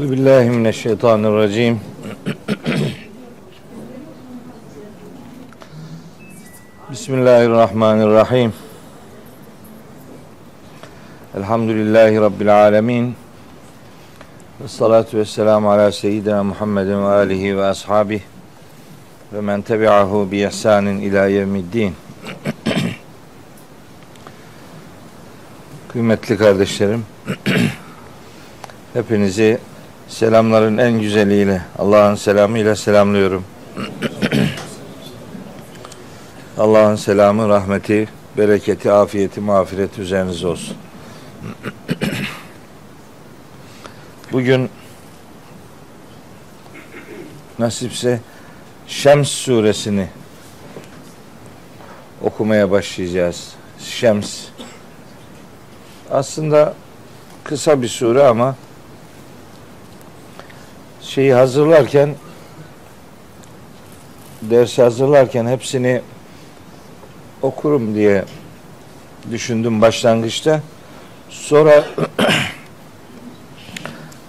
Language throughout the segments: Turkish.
Euzubillahimineşşeytanirracim. Bismillahirrahmanirrahim. Elhamdülillahi Rabbil alemin. Vessalatu vesselamu ala seyyidina Muhammedin ve alihi ve ashabihi ve men tebi'ahu bi ihsanin ila yevmiddin. Kıymetli kardeşlerim, hepinizi selamların en güzeliyle, Allah'ın selamıyla selamlıyorum. Allah'ın selamı, rahmeti, bereketi, afiyeti, mağfireti üzerinize olsun. Bugün nasipse Şems suresini okumaya başlayacağız. Şems aslında kısa bir sure ama dersi hazırlarken hepsini okurum diye düşündüm başlangıçta. Sonra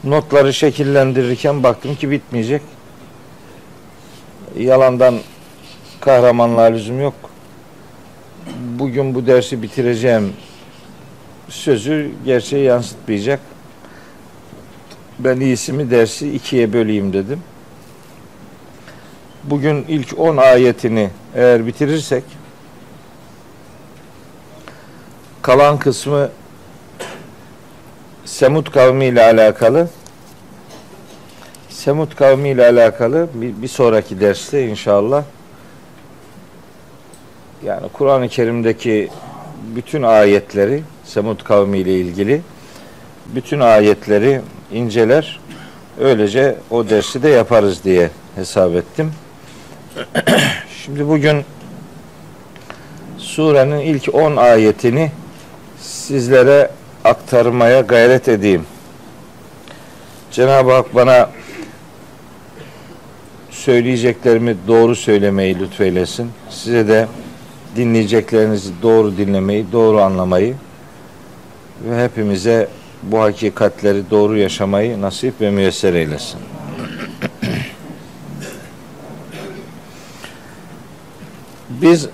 notları şekillendirirken baktım ki bitmeyecek. Yalandan kahramanlığa lüzum yok. Bugün bu dersi bitireceğim sözü gerçeği yansıtmayacak. Ben iyisini dersi ikiye böleyim dedim. Bugün ilk 10 ayetini eğer bitirirsek kalan kısmı Semud kavmi ile alakalı bir sonraki derste inşallah, yani Kur'an-ı Kerim'deki bütün ayetleri, Semud kavmi ile ilgili bütün ayetleri inceler, öylece o dersi de yaparız diye hesap ettim. Şimdi bugün surenin ilk 10 ayetini sizlere aktarmaya gayret edeyim. Cenab-ı Hak bana söyleyeceklerimi doğru söylemeyi lütfeylesin. Size de dinleyeceklerinizi doğru dinlemeyi, doğru anlamayı ve hepimize bu hakikatleri doğru yaşamayı nasip ve müyesser eylesin. Biz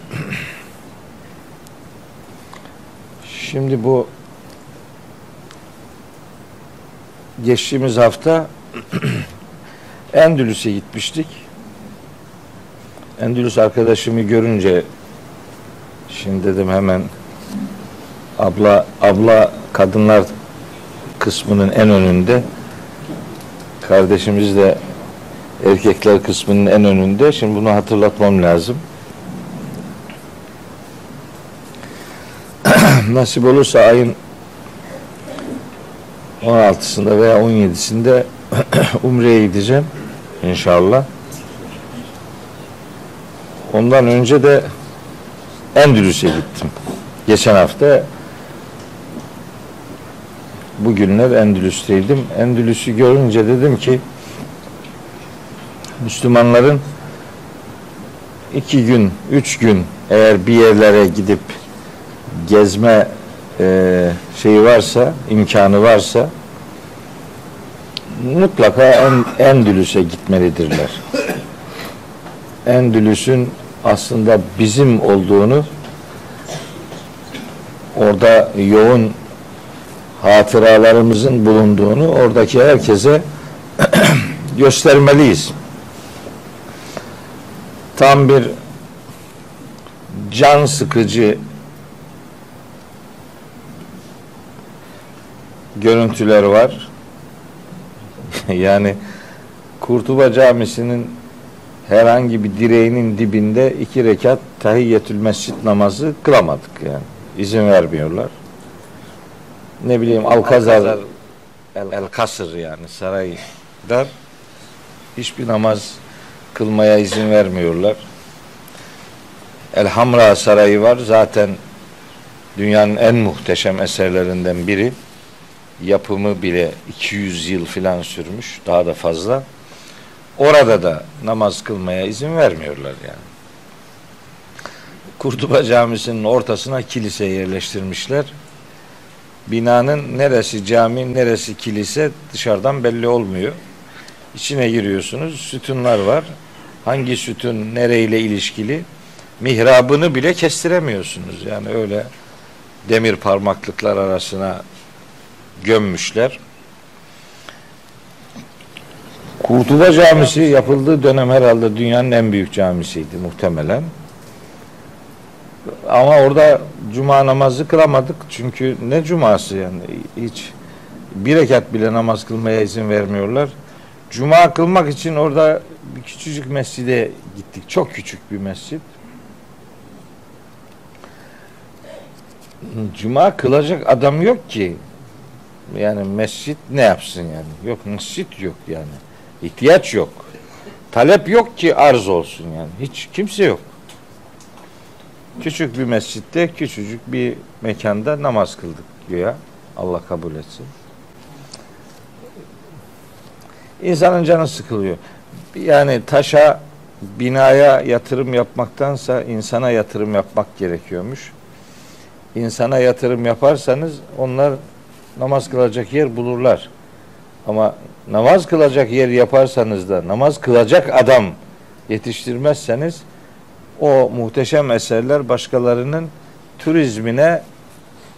şimdi bu geçtiğimiz hafta Endülüs'e gitmiştik. Endülüs arkadaşımı görünce şimdi dedim hemen abla kadınlar kısmının en önünde, kardeşimiz de erkekler kısmının en önünde. Şimdi bunu hatırlatmam lazım. Nasip olursa ayın 16'sında veya 17'sinde Umre'ye gideceğim inşallah. Ondan önce de Endülüs'e gittim. Geçen hafta bugünler Endülüs'teydim. Endülüs'ü görünce dedim ki Müslümanların 2 gün, 3 gün eğer bir yerlere gidip gezme şeyi varsa, imkanı varsa mutlaka Endülüs'e gitmelidirler. Endülüs'ün aslında bizim olduğunu, orada yoğun hatıralarımızın bulunduğunu oradaki herkese göstermeliyiz. Tam bir can sıkıcı görüntüler var. Yani Kurtuba Camisi'nin herhangi bir direğinin dibinde 2 rekat tahiyyetül mescid namazı kılamadık yani. İzin vermiyorlar. Ne bileyim Alcazar, El Kasır yani saray dar. Hiçbir namaz kılmaya izin vermiyorlar. El Hamra sarayı var. Zaten dünyanın en muhteşem eserlerinden biri. yapımı bile 200 yıl filan sürmüş, daha da fazla. Orada da namaz kılmaya izin vermiyorlar yani. Kurtuba Camisi'nin ortasına kilise yerleştirmişler. Binanın neresi cami, neresi kilise dışarıdan belli olmuyor. İçine giriyorsunuz, sütunlar var. Hangi sütun nereyle ilişkili? Mihrabını bile kestiremiyorsunuz. Yani öyle demir parmaklıklar arasına gömmüşler. Kurtuba Camisi yapıldığı dönem herhalde dünyanın en büyük camisiydi muhtemelen. Ama orada cuma namazı kılamadık. Çünkü ne cuması yani, hiç bir rekat bile namaz kılmaya izin vermiyorlar. Cuma kılmak için orada bir küçücük mescide gittik. Çok küçük bir mescid. Cuma kılacak adam yok ki. Yani mescid ne yapsın yani? Yok, mescid yok yani. İhtiyaç yok. Talep yok ki arz olsun yani. Hiç kimse yok. Küçük bir mescitte, küçücük bir mekanda namaz kıldık güya. Allah kabul etsin. İnsanın canı sıkılıyor. Yani taşa, binaya yatırım yapmaktansa insana yatırım yapmak gerekiyormuş. İnsana yatırım yaparsanız onlar namaz kılacak yer bulurlar. Ama namaz kılacak yer yaparsanız da namaz kılacak adam yetiştirmezseniz o muhteşem eserler başkalarının turizmine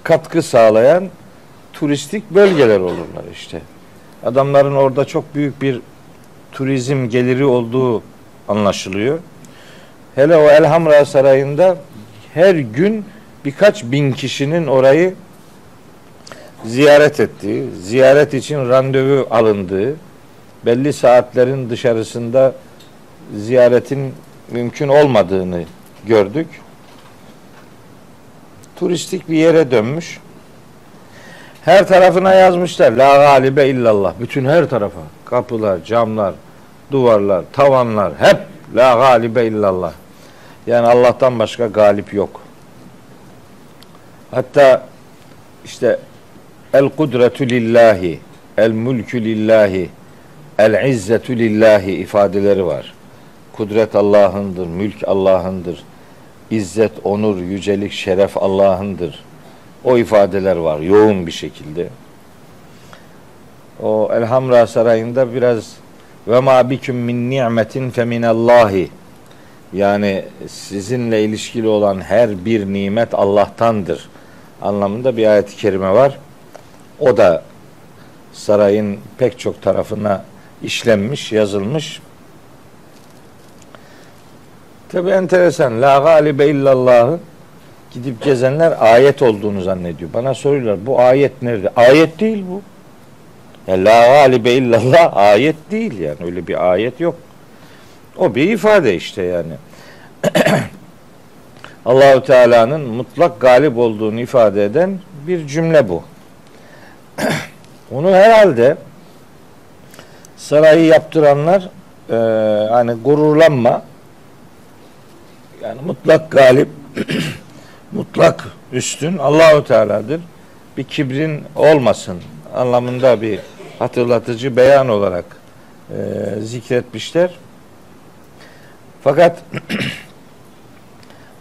katkı sağlayan turistik bölgeler olurlar işte. Adamların orada çok büyük bir turizm geliri olduğu anlaşılıyor. Hele o El Hamra Sarayı'nda her gün birkaç bin kişinin orayı ziyaret ettiği, ziyaret için randevu alındığı, belli saatlerin dışarısında ziyaretin mümkün olmadığını gördük. Turistik bir yere dönmüş. Her tarafına yazmışlar. La galibe illallah. Bütün her tarafa. Kapılar, camlar, duvarlar, tavanlar hep la galibe illallah. Yani Allah'tan başka galip yok. Hatta işte el kudretü lillahi, el mülkü lillahi, el izzetü lillahi ifadeleri var. Kudret Allah'ındır, mülk Allah'ındır, izzet, onur, yücelik, şeref Allah'ındır. O ifadeler var yoğun bir şekilde. O El Hamra Sarayı'nda biraz ve ma biküm min ni'metin fe minallahi, yani sizinle ilişkili olan her bir nimet Allah'tandır anlamında bir ayet-i kerime var. O da sarayın pek çok tarafına işlenmiş, yazılmış. Tabi enteresan. La galibe illallah'ı gidip gezenler ayet olduğunu zannediyor. Bana soruyorlar, bu ayet nerede? Ayet değil bu. Yani, la galibe illallah ayet değil yani. Öyle bir ayet yok. O bir ifade işte yani. Allahu Teala'nın mutlak galip olduğunu ifade eden bir cümle bu. Onu herhalde sarayı yaptıranlar hani gururlanma, yani mutlak galip, mutlak üstün Allahu Teala'dır. Bir kibrin olmasın anlamında bir hatırlatıcı beyan olarak zikretmişler. Fakat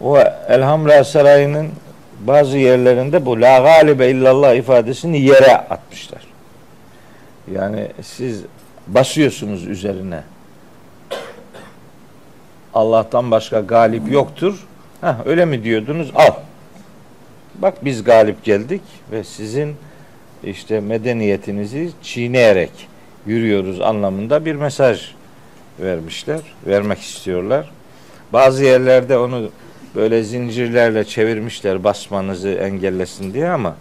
o El Hamra Sarayı'nın bazı yerlerinde bu la galibe illallah ifadesini yere atmışlar. Yani siz basıyorsunuz üzerine. Allah'tan başka galip yoktur. Heh, öyle mi diyordunuz? Al. Bak biz galip geldik ve sizin işte medeniyetinizi çiğneyerek yürüyoruz anlamında bir mesaj vermişler. Vermek istiyorlar. Bazı yerlerde onu böyle zincirlerle çevirmişler basmanızı engellesin diye, ama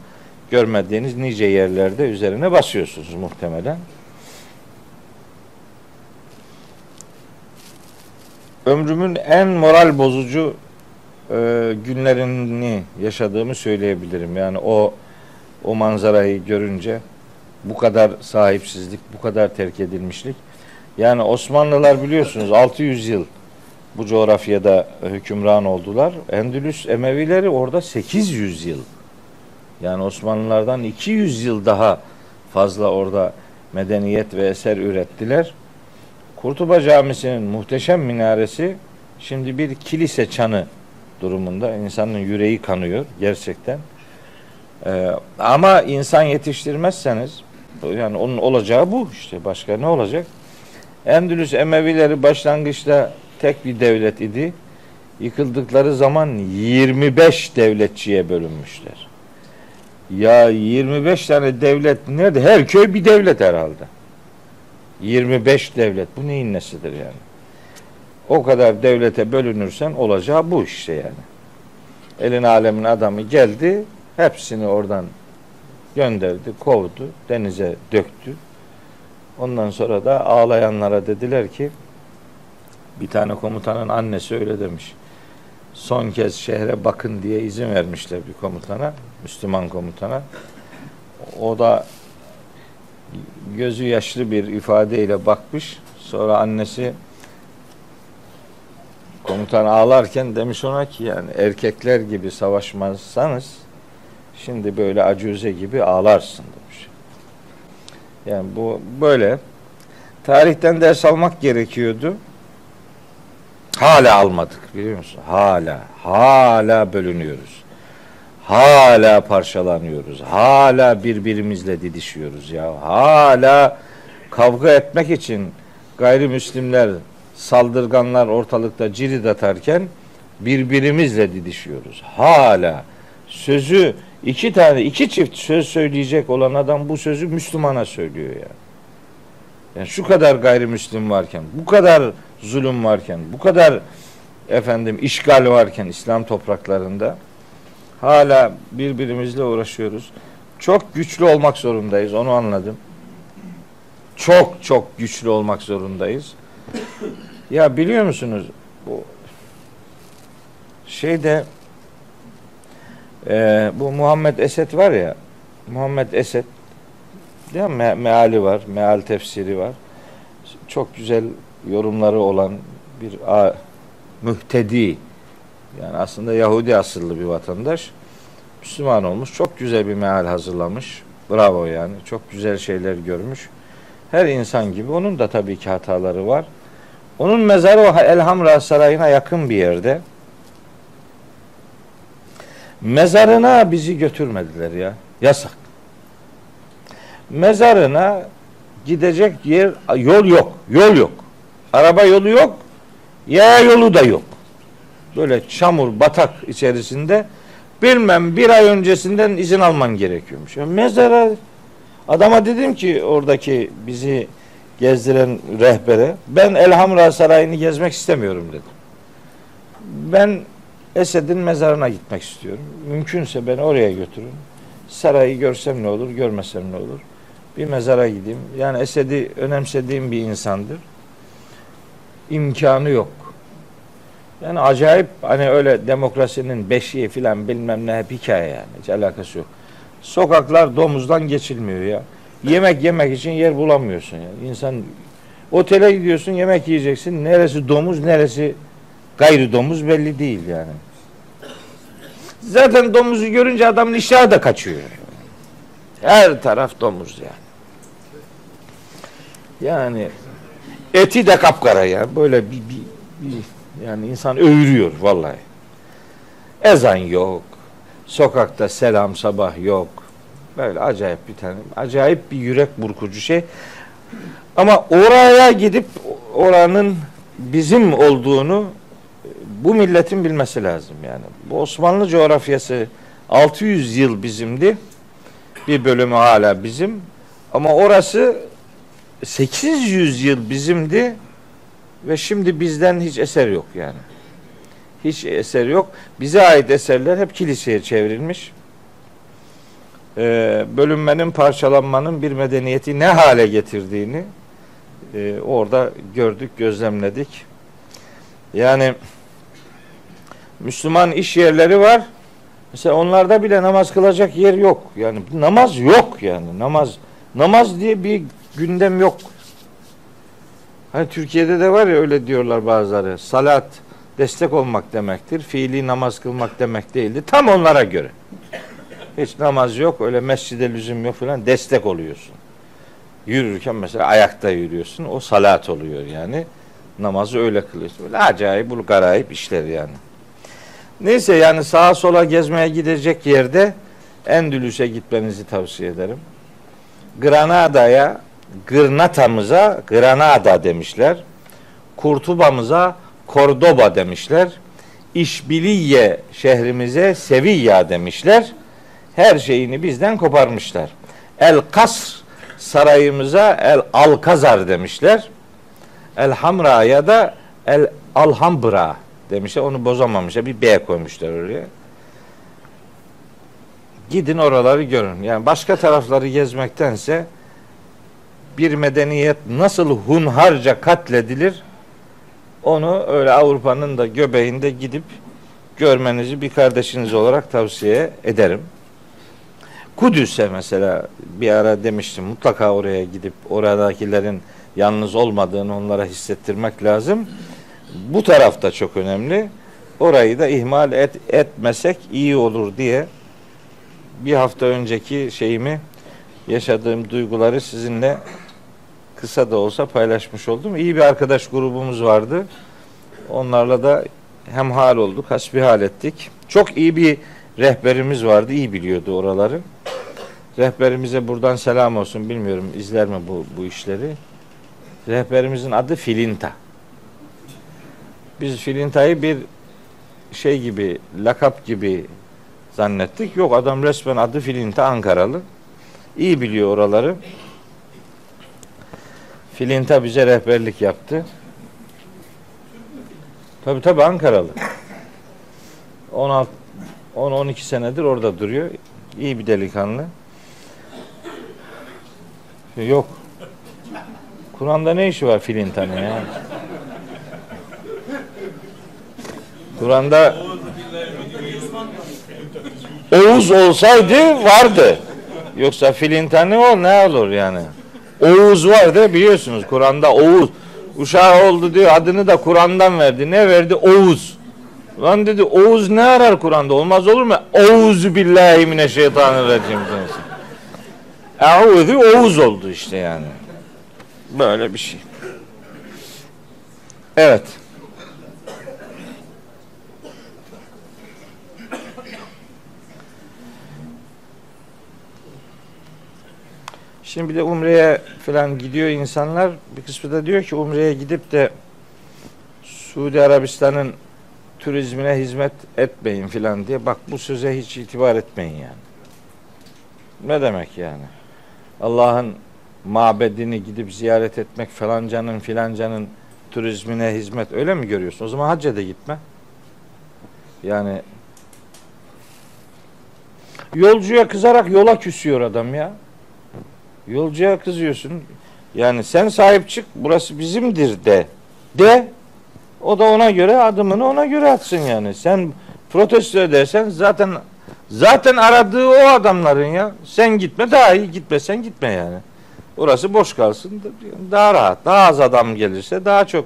görmediğiniz nice yerlerde üzerine basıyorsunuz muhtemelen. Ömrümün en moral bozucu günlerini yaşadığımı söyleyebilirim. Yani o manzarayı görünce, bu kadar sahipsizlik, bu kadar terk edilmişlik. Yani Osmanlılar biliyorsunuz 600 yıl bu coğrafyada hükümran oldular. Endülüs Emevileri orada 800 yıl. Yani Osmanlılardan 200 yıl daha fazla orada medeniyet ve eser ürettiler. Kurtuba Camisi'nin muhteşem minaresi şimdi bir kilise çanı durumunda. İnsanın yüreği kanıyor gerçekten. Ama insan yetiştirmezseniz, yani onun olacağı bu işte, başka ne olacak? Endülüs Emevileri başlangıçta tek bir devlet idi. Yıkıldıkları zaman 25 devletçiye bölünmüşler. Ya 25 tane devlet nerede? Her köy bir devlet herhalde. 25 devlet. Bu neyin nesidir yani? O kadar devlete bölünürsen olacağı bu işte yani. Elin alemin adamı geldi, hepsini oradan gönderdi, kovdu, denize döktü. Ondan sonra da ağlayanlara dediler ki, bir tane komutanın annesi öyle demiş. Son kez şehre bakın diye izin vermişler bir komutana, Müslüman komutana. O da gözü yaşlı bir ifadeyle bakmış. Sonra annesi, komutan ağlarken demiş ona ki, yani erkekler gibi savaşmazsanız şimdi böyle acuze gibi ağlarsın demiş. Yani bu böyle. Tarihten ders almak gerekiyordu. Hala almadık, biliyor musun? Hala bölünüyoruz. Hala parçalanıyoruz. Hala birbirimizle didişiyoruz ya. Hala kavga etmek için gayrimüslimler, saldırganlar ortalıkta cirit atarken birbirimizle didişiyoruz. Hala sözü iki çift söz söyleyecek olan adam bu sözü Müslümana söylüyor yani. Yani şu kadar gayrimüslim varken, bu kadar zulüm varken, bu kadar işgal varken İslam topraklarında hala birbirimizle uğraşıyoruz. Çok güçlü olmak zorundayız, onu anladım. Çok güçlü olmak zorundayız. Ya biliyor musunuz bu şeyde bu Muhammed Esed var ya, Muhammed Esed değil mi? Meali var, meal tefsiri var. Çok güzel yorumları olan bir mühtedi, yani aslında Yahudi asıllı bir vatandaş, Müslüman olmuş, çok güzel bir meal hazırlamış. Bravo yani, çok güzel şeyler görmüş. Her insan gibi onun da tabii ki hataları var. Onun mezarı El Hamra sarayına yakın bir yerde. Mezarına bizi götürmediler ya. Yasak. Mezarına gidecek yer, yol yok. Yol yok. Araba yolu yok. Yaya yolu da yok. Böyle çamur, batak içerisinde bilmem bir ay öncesinden izin alman gerekiyormuş. Yani mezara adama dedim ki, oradaki bizi gezdiren rehbere, ben El Hamra Sarayı'nı gezmek istemiyorum dedim. Ben Esed'in mezarına gitmek istiyorum. Mümkünse beni oraya götürün. Sarayı görsem ne olur, görmesem ne olur. Bir mezara gideyim. Yani Esed'i önemsediğim bir insandır. İmkanı yok. Yani acayip, hani öyle demokrasinin beşiği filan bilmem ne, hep hikaye yani. Hiç alakası yok. Sokaklar domuzdan geçilmiyor ya. Yemek yemek için yer bulamıyorsun yani. İnsan, otele gidiyorsun, yemek yiyeceksin. Neresi domuz, neresi gayrı domuz belli değil yani. Zaten domuzu görünce adamın iştahı da kaçıyor. Her taraf domuz yani. Yani eti de kapkara ya. Böyle yani insan öğürüyor vallahi. Ezan yok. Sokakta selam sabah yok. Böyle acayip acayip bir yürek burkucu şey. Ama oraya gidip oranın bizim olduğunu bu milletin bilmesi lazım yani. Bu Osmanlı coğrafyası 600 yıl bizimdi. Bir bölümü hala bizim. Ama orası 800 yıl bizimdi ve şimdi bizden hiç eser yok yani. Hiç eser yok. Bize ait eserler hep kiliseye çevrilmiş. Bölünmenin, parçalanmanın bir medeniyeti ne hale getirdiğini orada gördük, gözlemledik. Yani Müslüman iş yerleri var. Mesela onlarda bile namaz kılacak yer yok. Yani namaz yok yani. Namaz diye bir gündem yok. Hani Türkiye'de de var ya, öyle diyorlar bazıları. Salat destek olmak demektir. Fiili namaz kılmak demek değildi. Tam onlara göre. Hiç namaz yok, öyle mescide lüzum yok falan, destek oluyorsun. Yürürken mesela ayakta yürüyorsun, o salat oluyor yani. Namazı öyle kılıyorsun. Böyle acayip, garayip işler yani. Neyse yani sağa sola gezmeye gidecek yerde Endülüs'e gitmenizi tavsiye ederim. Granada'ya, Gırnata'mıza Granada demişler. Kurtuba'mıza Cordoba demişler. İşbiliye şehrimize Sevilla demişler. Her şeyini bizden koparmışlar. El Kas sarayımıza El Alcazar demişler. El Hamra'ya da El Alhambra demişler. Onu bozamamışlar. Bir B koymuşlar oraya. Gidin oraları görün. Yani başka tarafları gezmektense bir medeniyet nasıl hunharca katledilir onu öyle Avrupa'nın da göbeğinde gidip görmenizi bir kardeşiniz olarak tavsiye ederim. Kudüs'e mesela bir ara demiştim, mutlaka oraya gidip oradakilerin yalnız olmadığını onlara hissettirmek lazım. Bu taraf da çok önemli. Orayı da ihmal etmesek iyi olur diye bir hafta önceki şeyimi, yaşadığım duyguları sizinle kısa da olsa paylaşmış oldum. İyi bir arkadaş grubumuz vardı. Onlarla da hemhal olduk, hasbihal ettik. Çok iyi bir rehberimiz vardı, iyi biliyordu oraları. Rehberimize buradan selam olsun. Bilmiyorum izler mi bu işleri. Rehberimizin adı Filinta. Biz Filinta'yı bir şey gibi, lakap gibi zannettik. Yok, adam resmen adı Filinta, Ankaralı. İyi biliyor oraları. Filinta bize rehberlik yaptı. Tabii Ankaralı. 10-12 senedir orada duruyor. İyi bir delikanlı. Yok. Kur'an'da ne işi var Filinta'nın ya? Kur'an'da Oğuz olsaydı vardı. Yoksa Filinta ne olur yani? Oğuz var da biliyorsunuz Kur'an'da Oğuz. Uşağı oldu diyor, adını da Kur'an'dan verdi. Ne verdi? Oğuz. Lan dedi, Oğuz ne arar Kur'an'da? Olmaz olur mu? Oğuzu billahi mineşşeytanirracim. Oğuz oldu işte yani. Böyle bir şey. Evet. Şimdi bir de Umre'ye falan gidiyor insanlar. Bir kısmı da diyor ki Umre'ye gidip de Suudi Arabistan'ın turizmine hizmet etmeyin falan diye. Bak bu söze hiç itibar etmeyin yani. Ne demek yani? Allah'ın mabedini gidip ziyaret etmek falancanın filancanın turizmine hizmet, öyle mi görüyorsun? O zaman hacca da gitme. Yani yolcuya kızarak yola küsüyor adam ya. Yolcuya kızıyorsun. Yani sen sahip çık, burası bizimdir de. De. O da ona göre adımını ona göre atsın yani. Sen protesto edersen zaten aradığı o adamların ya. Sen gitme, daha iyi gitmesen gitme yani. Orası boş kalsın. Daha rahat. Daha az adam gelirse daha çok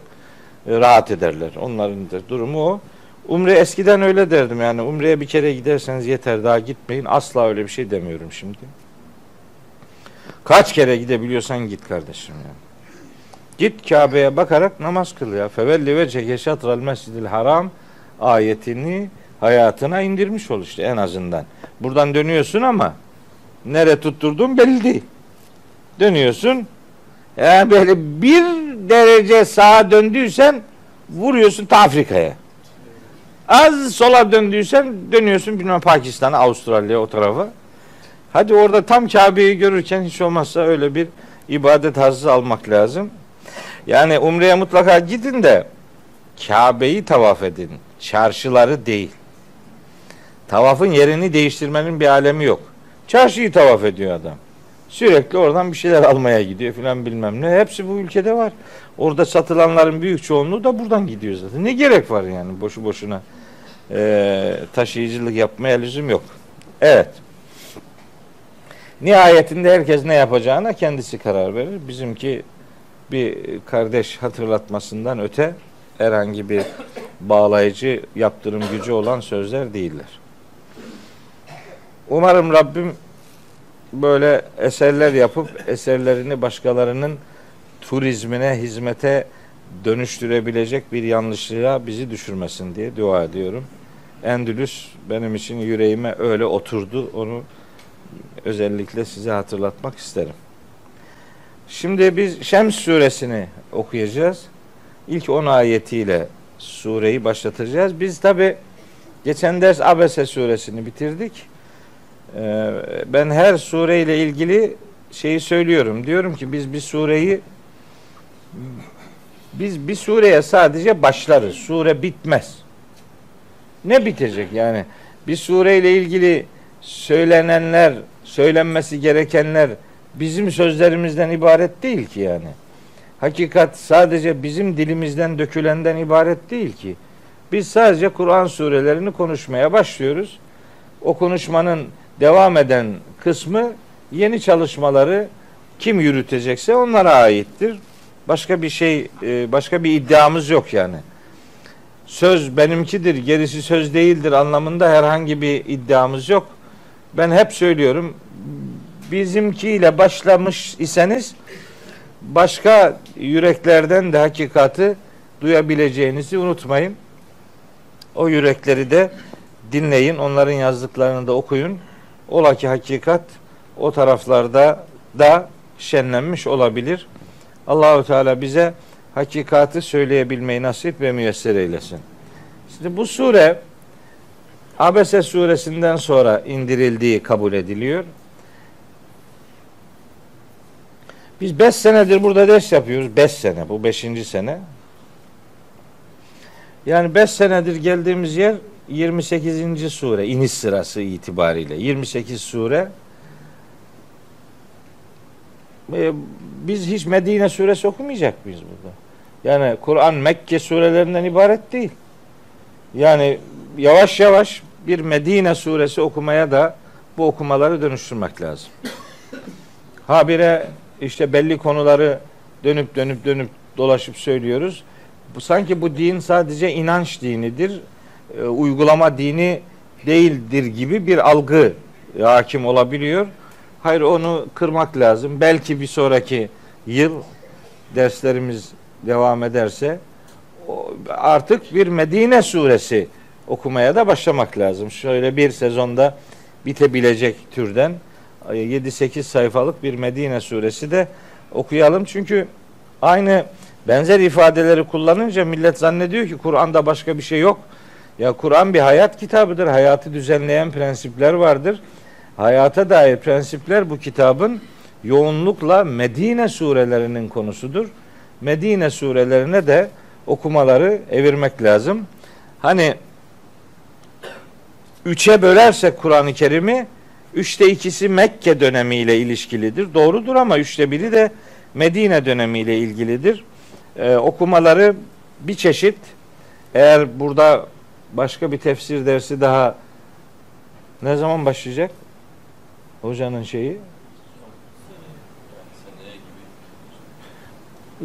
rahat ederler. Onların da durumu o. Umre eskiden öyle derdim yani. Umre'ye bir kere giderseniz yeter, daha gitmeyin. Asla öyle bir şey demiyorum şimdi. Kaç kere gidebiliyorsan git kardeşim ya. Git Kabe'ye bakarak namaz kıl ya. Fevelli ve cekeşatral mescidil haram ayetini hayatına indirmiş ol işte en azından. Buradan dönüyorsun ama nere tutturduğun belli değil. Dönüyorsun. Yani böyle bir derece sağa döndüysen vuruyorsun ta Afrika'ya. Az sola döndüysen dönüyorsun bilmem Pakistan'a, Avustralya'ya, o tarafa. Hadi orada tam Kabe'yi görürken hiç olmazsa öyle bir ibadet hazzı almak lazım. Yani Umre'ye mutlaka gidin de Kabe'yi tavaf edin. Çarşıları değil. Tavafın yerini değiştirmenin bir alemi yok. Çarşıyı tavaf ediyor adam. Sürekli oradan bir şeyler almaya gidiyor filan bilmem ne. Hepsi bu ülkede var. Orada satılanların büyük çoğunluğu da buradan gidiyor zaten. Ne gerek var yani boşu boşuna taşıyıcılık yapmaya lüzum yok. Evet. Nihayetinde herkes ne yapacağına kendisi karar verir. Bizimki bir kardeş hatırlatmasından öte herhangi bir bağlayıcı, yaptırım gücü olan sözler değiller. Umarım Rabbim böyle eserler yapıp eserlerini başkalarının turizmine, hizmete dönüştürebilecek bir yanlışlığa bizi düşürmesin diye dua ediyorum. Endülüs benim için yüreğime öyle oturdu. Onu özellikle size hatırlatmak isterim. Şimdi biz Şems suresini okuyacağız. İlk 10 ayetiyle sureyi başlatacağız. Biz tabi geçen ders Abese suresini bitirdik. Ben her sureyle ilgili şeyi söylüyorum. Diyorum ki biz bir sureye sadece başlarız. Sure bitmez. Ne bitecek yani? Bir sureyle ilgili söylenenler, söylenmesi gerekenler bizim sözlerimizden ibaret değil ki yani. Hakikat sadece bizim dilimizden dökülenden ibaret değil ki. Biz sadece Kur'an surelerini konuşmaya başlıyoruz. O konuşmanın devam eden kısmı yeni çalışmaları kim yürütecekse onlara aittir. Başka bir şey, başka bir iddiamız yok yani. Söz benimkidir, gerisi söz değildir anlamında herhangi bir iddiamız yok. Ben hep söylüyorum, bizimkiyle başlamış iseniz başka yüreklerden de hakikati duyabileceğinizi unutmayın. O yürekleri de dinleyin, onların yazdıklarını da okuyun. Ola ki hakikat o taraflarda da şenlenmiş olabilir. Allah-u Teala bize hakikati söyleyebilmeyi nasip ve müyesser eylesin. Şimdi bu sure Abese suresinden sonra indirildiği kabul ediliyor. Biz 5 senedir burada ders yapıyoruz. 5 sene. Bu 5. sene. Yani 5 senedir geldiğimiz yer 28. sure. İniş sırası itibariyle. 28 sure. Biz hiç Medine suresi okumayacak mıyız burada? Yani Kur'an Mekke surelerinden ibaret değil. Yani yavaş yavaş bir Medine suresi okumaya da bu okumaları dönüştürmek lazım. Habire işte belli konuları dönüp dolaşıp söylüyoruz. Sanki bu din sadece inanç dinidir, uygulama dini değildir gibi bir algı hakim olabiliyor. Hayır, onu kırmak lazım. Belki bir sonraki yıl derslerimiz devam ederse artık bir Medine suresi okumaya da başlamak lazım. Şöyle bir sezonda bitebilecek türden 7-8 sayfalık bir Medine suresi de okuyalım. Çünkü aynı benzer ifadeleri kullanınca millet zannediyor ki Kur'an'da başka bir şey yok. Ya Kur'an bir hayat kitabıdır. Hayatı düzenleyen prensipler vardır. Hayata dair prensipler bu kitabın yoğunlukla Medine surelerinin konusudur. Medine surelerine de okumaları evirmek lazım. Hani 3'e bölersek Kur'an-ı Kerim'i 3'te 2'si Mekke dönemiyle ilişkilidir. Doğrudur ama 3'te 1'i de Medine dönemiyle ilgilidir. Okumaları bir çeşit, eğer burada başka bir tefsir dersi daha ne zaman başlayacak? Hocanın şeyi.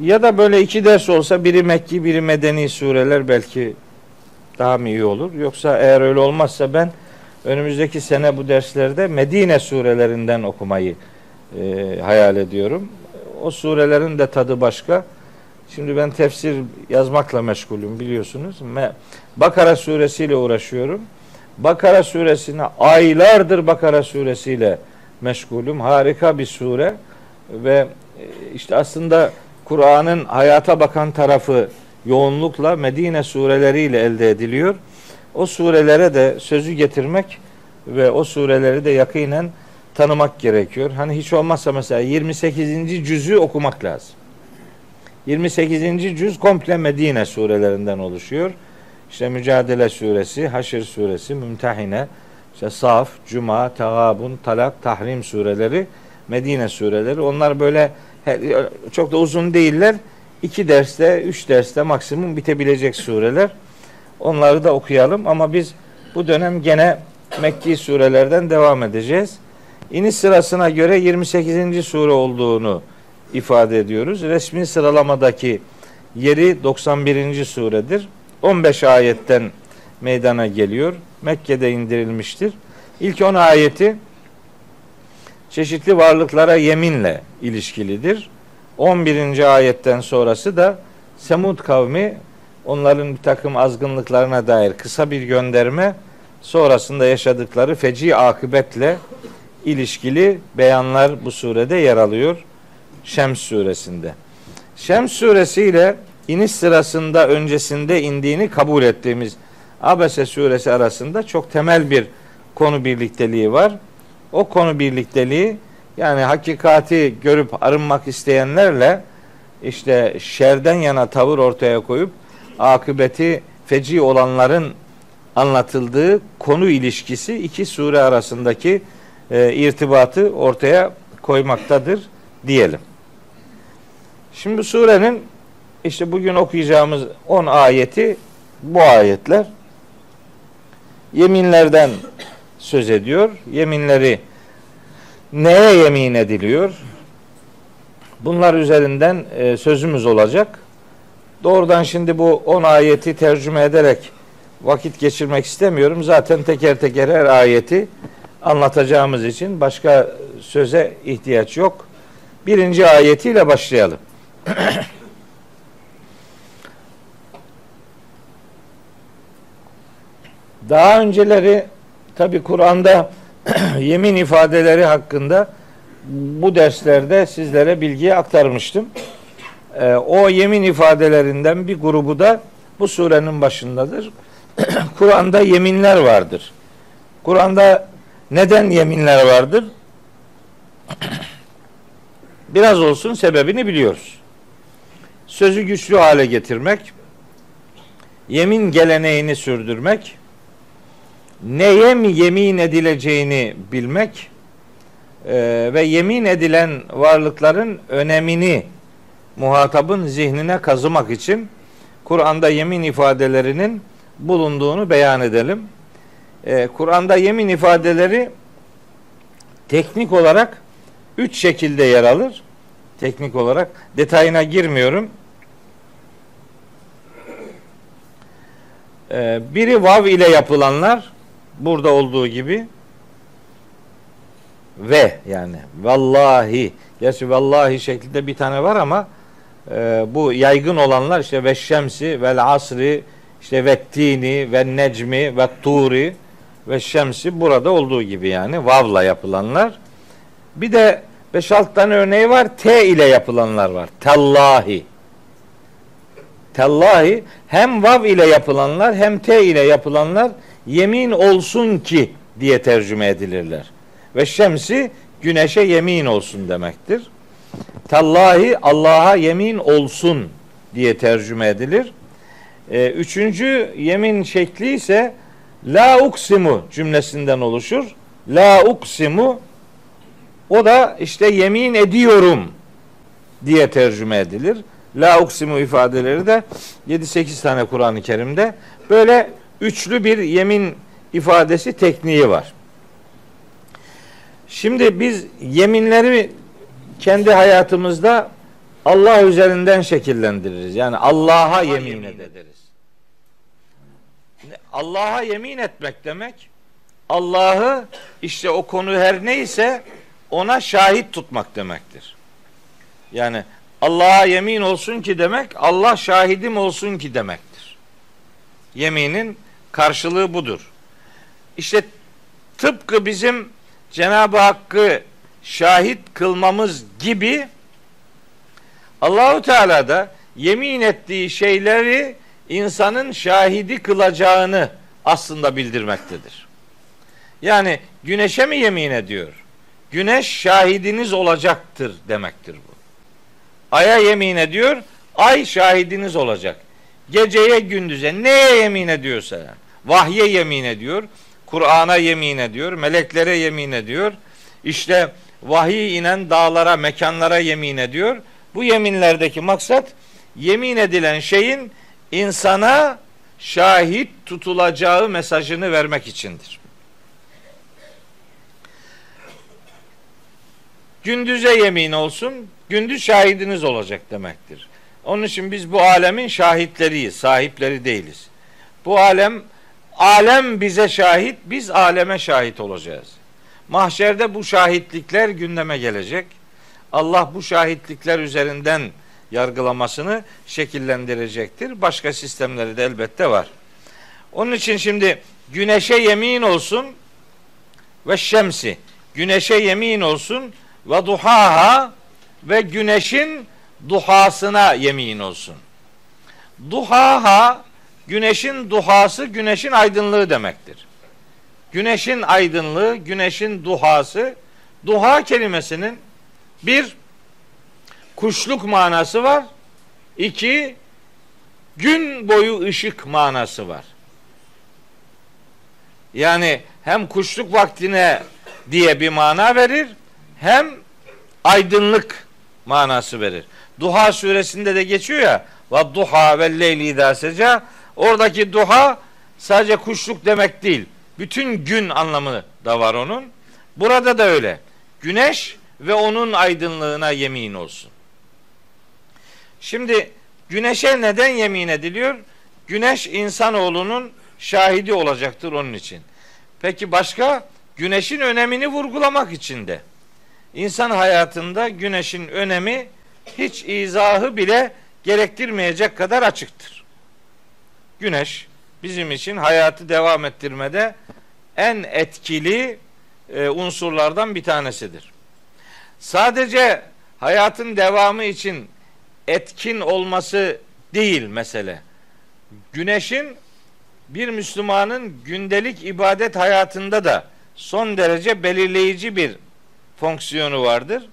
Ya da böyle 2 ders olsa, biri Mekki biri Medeni sureler belki daha mı iyi olur? Yoksa eğer öyle olmazsa ben önümüzdeki sene bu derslerde Medine surelerinden okumayı hayal ediyorum. O surelerin de tadı başka. Şimdi ben tefsir yazmakla meşgulüm biliyorsunuz. Bakara suresiyle uğraşıyorum. Bakara suresine aylardır Bakara suresiyle meşgulüm. Harika bir sure ve işte aslında Kur'an'ın hayata bakan tarafı yoğunlukla Medine sureleriyle elde ediliyor. O surelere de sözü getirmek ve o sureleri de yakinen tanımak gerekiyor. Hani hiç olmazsa mesela 28. cüzü okumak lazım. 28. cüz komple Medine surelerinden oluşuyor. İşte Mücadele suresi, Haşr suresi, Mümtehine, işte Saf, Cuma, Tegabun, Talak, Tahrim sureleri, Medine sureleri. Onlar böyle çok da uzun değiller. 2 derste, 3 derste maksimum bitebilecek sureler. Onları da okuyalım ama biz bu dönem gene Mekki surelerden devam edeceğiz. İniş sırasına göre 28. sure olduğunu ifade ediyoruz. Resmi sıralamadaki yeri 91. suredir. 15 ayetten meydana geliyor. Mekke'de indirilmiştir. İlk 10 ayeti çeşitli varlıklara yeminle ilişkilidir. 11. ayetten sonrası da Semud kavmi, onların bir takım azgınlıklarına dair kısa bir gönderme, sonrasında yaşadıkları feci akıbetle ilişkili beyanlar bu surede yer alıyor. Şems suresinde. Şems suresiyle iniş sırasında öncesinde indiğini kabul ettiğimiz Abese suresi arasında çok temel bir konu birlikteliği var. O konu birlikteliği, yani hakikati görüp arınmak isteyenlerle işte şerden yana tavır ortaya koyup akıbeti feci olanların anlatıldığı konu ilişkisi iki sure arasındaki irtibatı ortaya koymaktadır diyelim. Şimdi surenin işte bugün okuyacağımız 10 ayeti bu ayetler. Yeminlerden söz ediyor. Yeminleri neye yemin ediliyor? Bunlar üzerinden sözümüz olacak. Doğrudan şimdi bu 10 ayeti tercüme ederek vakit geçirmek istemiyorum. Zaten teker teker her ayeti anlatacağımız için başka söze ihtiyaç yok. 1. ayetiyle başlayalım. Daha önceleri tabi Kur'an'da yemin ifadeleri hakkında bu derslerde sizlere bilgiyi aktarmıştım. O yemin ifadelerinden bir grubu da bu surenin başındadır. Kur'an'da yeminler vardır. Kur'an'da neden yeminler vardır? Biraz olsun sebebini biliyoruz. Sözü güçlü hale getirmek, yemin geleneğini sürdürmek, neye mi yemin edileceğini bilmek ve yemin edilen varlıkların önemini muhatabın zihnine kazımak için Kur'an'da yemin ifadelerinin bulunduğunu beyan edelim. Kur'an'da yemin ifadeleri teknik olarak 3 şekilde yer alır. Teknik olarak detayına girmiyorum. Biri vav ile yapılanlar, burada olduğu gibi ve, yani vallahi, gerçi vallahi şeklinde bir tane var ama bu yaygın olanlar işte ve şemsi vel asri, işte ve tini ve necmi ve turi ve şemsi, burada olduğu gibi yani vavla yapılanlar. Bir de 5-6 tane örneği var. T ile yapılanlar var. Tellahi. Tellahi, hem vav ile yapılanlar hem T ile yapılanlar yemin olsun ki diye tercüme edilirler. Ve şemsi güneşe yemin olsun demektir. Tellahi Allah'a yemin olsun diye tercüme edilir. 3. yemin şekli ise la uksimu cümlesinden oluşur. La uksimu, o da işte yemin ediyorum diye tercüme edilir. La uksimu ifadeleri de 7-8 tane Kur'an-ı Kerim'de böyle üçlü bir yemin ifadesi tekniği var. Şimdi biz yeminleri kendi hayatımızda Allah üzerinden şekillendiririz. Yani Allah'a yemin ederiz. Allah'a yemin etmek demek, Allah'ı işte o konu her neyse ona şahit tutmak demektir. Yani Allah'a yemin olsun ki demek, Allah şahidim olsun ki demektir. Yeminin karşılığı budur. İşte tıpkı bizim Cenab-ı Hakk'ı şahit kılmamız gibi Allah-u Teala da yemin ettiği şeyleri insanın şahidi kılacağını aslında bildirmektedir. Yani güneşe mi yemin ediyor? Güneş şahidiniz olacaktır demektir bu. Ay'a yemin ediyor, ay şahidiniz olacak. Geceye, gündüze, neye yemin ediyorsa, vahye yemin ediyor, Kur'an'a yemin ediyor, meleklere yemin ediyor, işte vahiy inen dağlara, mekanlara yemin ediyor. Bu yeminlerdeki maksat, yemin edilen şeyin insana şahit tutulacağı mesajını vermek içindir. Gündüze yemin olsun, gündüz şahidiniz olacak demektir. Onun için biz bu alemin şahitleriyiz, sahipleri değiliz. Bu alem bize şahit, biz aleme şahit olacağız. Mahşerde bu şahitlikler gündeme gelecek. Allah bu şahitlikler üzerinden yargılamasını şekillendirecektir. Başka sistemleri de elbette var. Onun için şimdi güneşe yemin olsun ve şemsi, güneşe yemin olsun ve duhaha, ve güneşin duhasına yemin olsun. Duhaha, güneşin duhası, güneşin aydınlığı demektir. Güneşin aydınlığı, güneşin duhası. Duha kelimesinin bir, kuşluk manası var. İki, gün boyu ışık manası var. Yani hem kuşluk vaktine diye bir mana verir, hem aydınlık manası verir. Duha suresinde de geçiyor ya, ve duha ve leyli izâ secâ. Oradaki duha sadece kuşluk demek değil. Bütün gün anlamı da var onun. Burada da öyle. Güneş ve onun aydınlığına yemin olsun. Şimdi güneşe neden yemin ediliyor? Güneş insanoğlunun şahidi olacaktır onun için. Peki başka? Güneşin önemini vurgulamak için de. İnsan hayatında güneşin önemi hiç izahı bile gerektirmeyecek kadar açıktır. Güneş bizim için hayatı devam ettirmede en etkili unsurlardan bir tanesidir. Sadece hayatın devamı için etkin olması değil mesele. Güneşin bir Müslümanın gündelik ibadet hayatında da son derece belirleyici bir fonksiyonu vardır.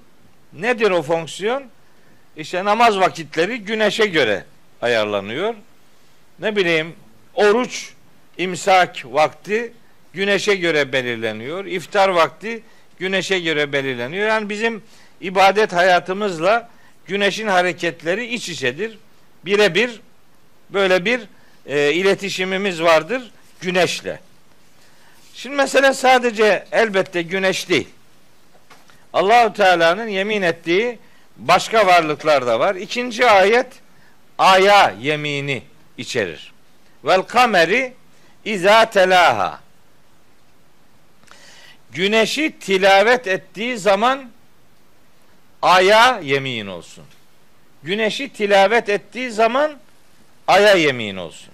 Nedir o fonksiyon? İşte namaz vakitleri güneşe göre ayarlanıyor. Ne bileyim, oruç, imsak vakti güneşe göre belirleniyor. İftar vakti güneşe göre belirleniyor. Yani bizim ibadet hayatımızla güneşin hareketleri iç içedir. Birebir böyle bir iletişimimiz vardır güneşle. Şimdi mesele sadece elbette güneş değil. Allah-u Teala'nın yemin ettiği başka varlıklar da var. İkinci ayet aya yemini içerir. Vel kameri izâ telâha. Güneşi tilavet ettiği zaman aya yemin olsun. Güneşi tilavet ettiği zaman aya yemin olsun.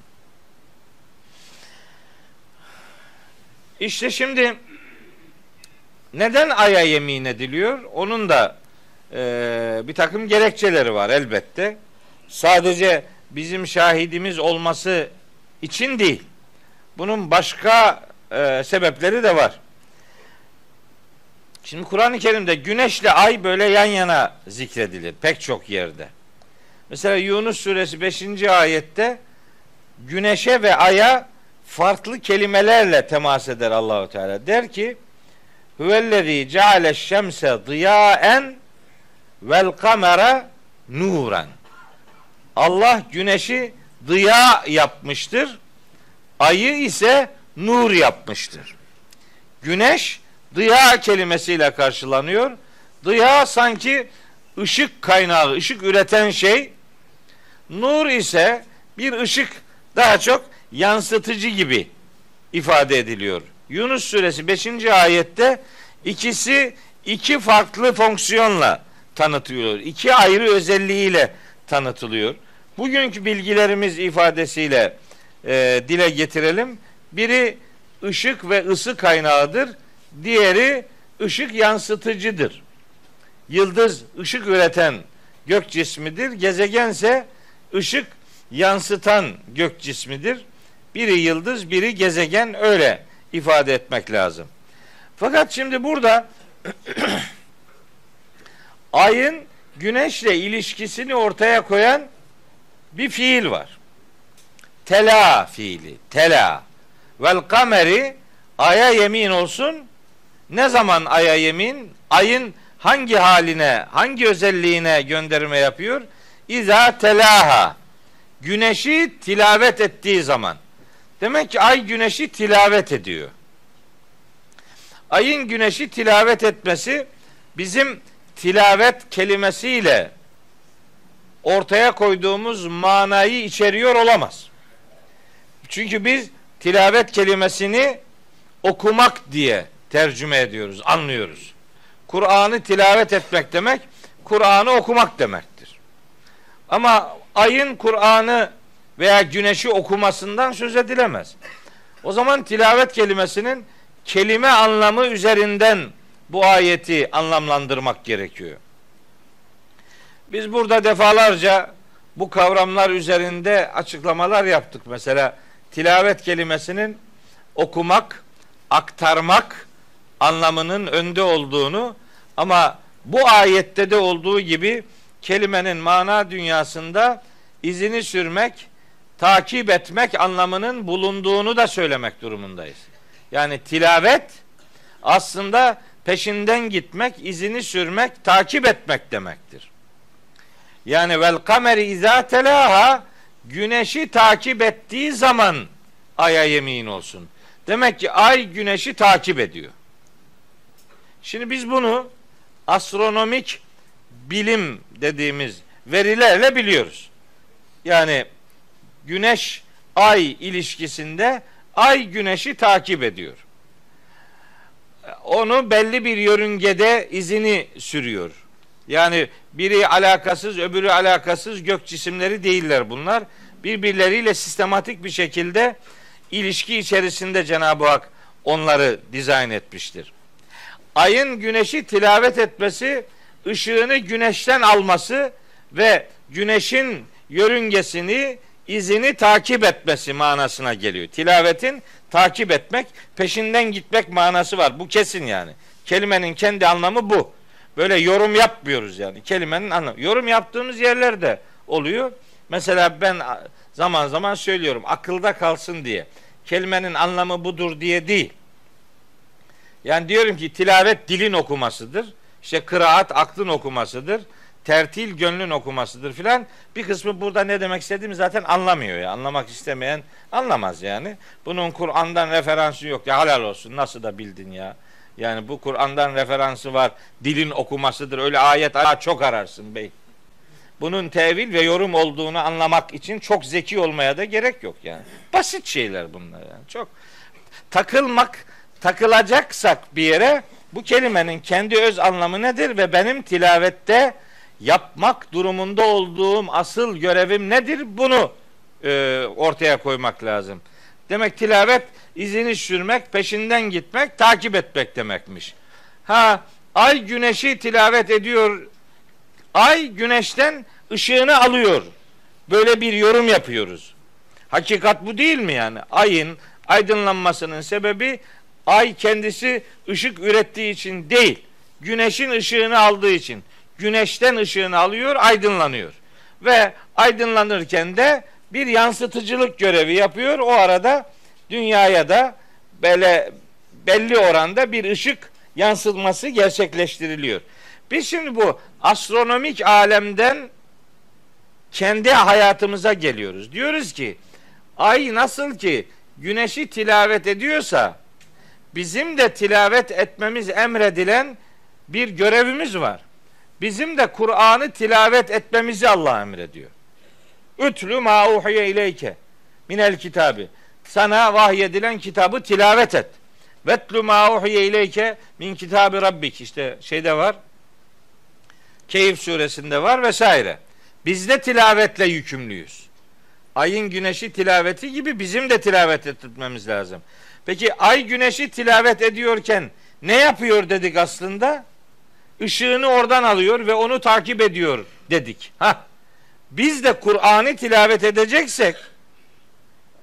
İşte şimdi neden aya yemin ediliyor? Onun da bir takım gerekçeleri var elbette. Sadece bizim şahidimiz olması için değil. Bunun başka sebepleri de var. Şimdi Kur'an-ı Kerim'de güneşle ay böyle yan yana zikredilir pek çok yerde. Mesela Yunus suresi 5. ayette güneşe ve aya farklı kelimelerle temas eder Allahu Teala. Der ki: "Huvellezî ceale'ş-şemse diyâen ve'l-kamera nûran." Allah güneşi dıya yapmıştır. Ayı ise nur yapmıştır. Güneş dıya kelimesiyle karşılanıyor. Dıya sanki ışık kaynağı, ışık üreten şey. Nur ise bir ışık, daha çok yansıtıcı gibi ifade ediliyor. Yunus suresi 5. ayette ikisi iki farklı fonksiyonla tanıtılıyor. İki ayrı özelliğiyle tanıtılıyor. Bugünkü bilgilerimiz ifadesiyle dile getirelim. Biri ışık ve ısı kaynağıdır. Diğeri ışık yansıtıcıdır. Yıldız ışık üreten gök cismidir. Gezegense ışık yansıtan gök cismidir. Biri yıldız, biri gezegen, öyle ifade etmek lazım. Fakat şimdi burada ayın güneşle ilişkisini ortaya koyan bir fiil var. Tela fiili. Tela. Vel kameri, aya yemin olsun. Ne zaman aya yemin? Ayın hangi haline, hangi özelliğine gönderme yapıyor? İza telaha. Güneşi tilavet ettiği zaman. Demek ki ay güneşi tilavet ediyor. Ayın güneşi tilavet etmesi bizim tilavet kelimesiyle ortaya koyduğumuz manayı içeriyor olamaz. Çünkü biz tilavet kelimesini okumak diye tercüme ediyoruz, anlıyoruz. Kur'an'ı tilavet etmek demek, Kur'an'ı okumak demektir. Ama ayın Kur'an'ı veya güneşi okumasından söz edilemez. O zaman tilavet kelimesinin kelime anlamı üzerinden bu ayeti anlamlandırmak gerekiyor. Biz burada defalarca bu kavramlar üzerinde açıklamalar yaptık. Mesela tilavet kelimesinin okumak, aktarmak anlamının önde olduğunu ama bu ayette de olduğu gibi kelimenin mana dünyasında izini sürmek, takip etmek anlamının bulunduğunu da söylemek durumundayız. Yani tilavet aslında peşinden gitmek, izini sürmek, takip etmek demektir. Yani vel kameri izâ telâhâ, güneşi takip ettiği zaman aya yemin olsun. Demek ki ay güneşi takip ediyor. Şimdi biz bunu astronomik bilim dediğimiz verilerle biliyoruz. Yani güneş ay ilişkisinde ay güneşi takip ediyor. Onu belli bir yörüngede izini sürüyor. Yani biri alakasız, öbürü alakasız gök cisimleri değiller bunlar. Birbirleriyle sistematik bir şekilde ilişki içerisinde Cenab-ı Hak onları dizayn etmiştir. Ayın güneşi tilavet etmesi, ışığını güneşten alması ve güneşin yörüngesini, izini takip etmesi manasına geliyor. Tilavetin takip etmek, peşinden gitmek manası var. Bu kesin yani. Kelimenin kendi anlamı bu. Böyle yorum yapmıyoruz yani. Kelimenin anlamı. Yorum yaptığımız yerlerde oluyor. Mesela ben zaman zaman söylüyorum. Akılda kalsın diye. Kelimenin anlamı budur diye değil. Yani diyorum ki tilavet dilin okumasıdır. İşte kıraat aklın okumasıdır. Tertil gönlün okumasıdır filan. Bir kısmı burada ne demek istediğimi zaten anlamıyor ya. Anlamak istemeyen anlamaz yani. Bunun Kur'an'dan referansı yok ya. Helal olsun, nasıl da bildin ya. Yani bu Kur'an'dan referansı var. Dilin okumasıdır. Öyle ayet çok ararsın bey. Bunun tevil ve yorum olduğunu anlamak için çok zeki olmaya da gerek yok yani. Basit şeyler bunlar yani. Çok takılmak, takılacaksak bir yere bu kelimenin kendi öz anlamı nedir ve benim tilavette yapmak durumunda olduğum asıl görevim nedir? Bunu ortaya koymak lazım. Demek tilavet izini sürmek, peşinden gitmek, takip etmek demekmiş. Ha, ay güneşi tilavet ediyor. Ay güneşten ışığını alıyor. Böyle bir yorum yapıyoruz. Hakikat bu değil mi yani? Ayın aydınlanmasının sebebi ay kendisi ışık ürettiği için değil. Güneşin ışığını aldığı için. Güneşten ışığını alıyor, aydınlanıyor. Ve aydınlanırken de bir yansıtıcılık görevi yapıyor. O arada dünyaya da böyle belli oranda bir ışık yansıtması gerçekleştiriliyor. Biz şimdi bu astronomik alemden kendi hayatımıza geliyoruz. Diyoruz ki ay nasıl ki güneşi tilavet ediyorsa bizim de tilavet etmemiz emredilen bir görevimiz var. Bizim de Kur'an'ı tilavet etmemizi Allah emrediyor. Ütlü mâ uhiye ileyke minel kitabı. Sana vahyedilen kitabı tilavet et. Vetlü mâ uhiye ileyke min kitabı rabbik. İşte şeyde var. Keyif suresinde var vesaire. Biz de tilavetle yükümlüyüz. Ayın güneşi tilaveti gibi bizim de tilavet etmemiz lazım. Peki ay güneşi tilavet ediyorken ne yapıyor dedik aslında? Işığını oradan alıyor ve onu takip ediyor dedik. Ha, biz de Kur'an'ı tilavet edeceksek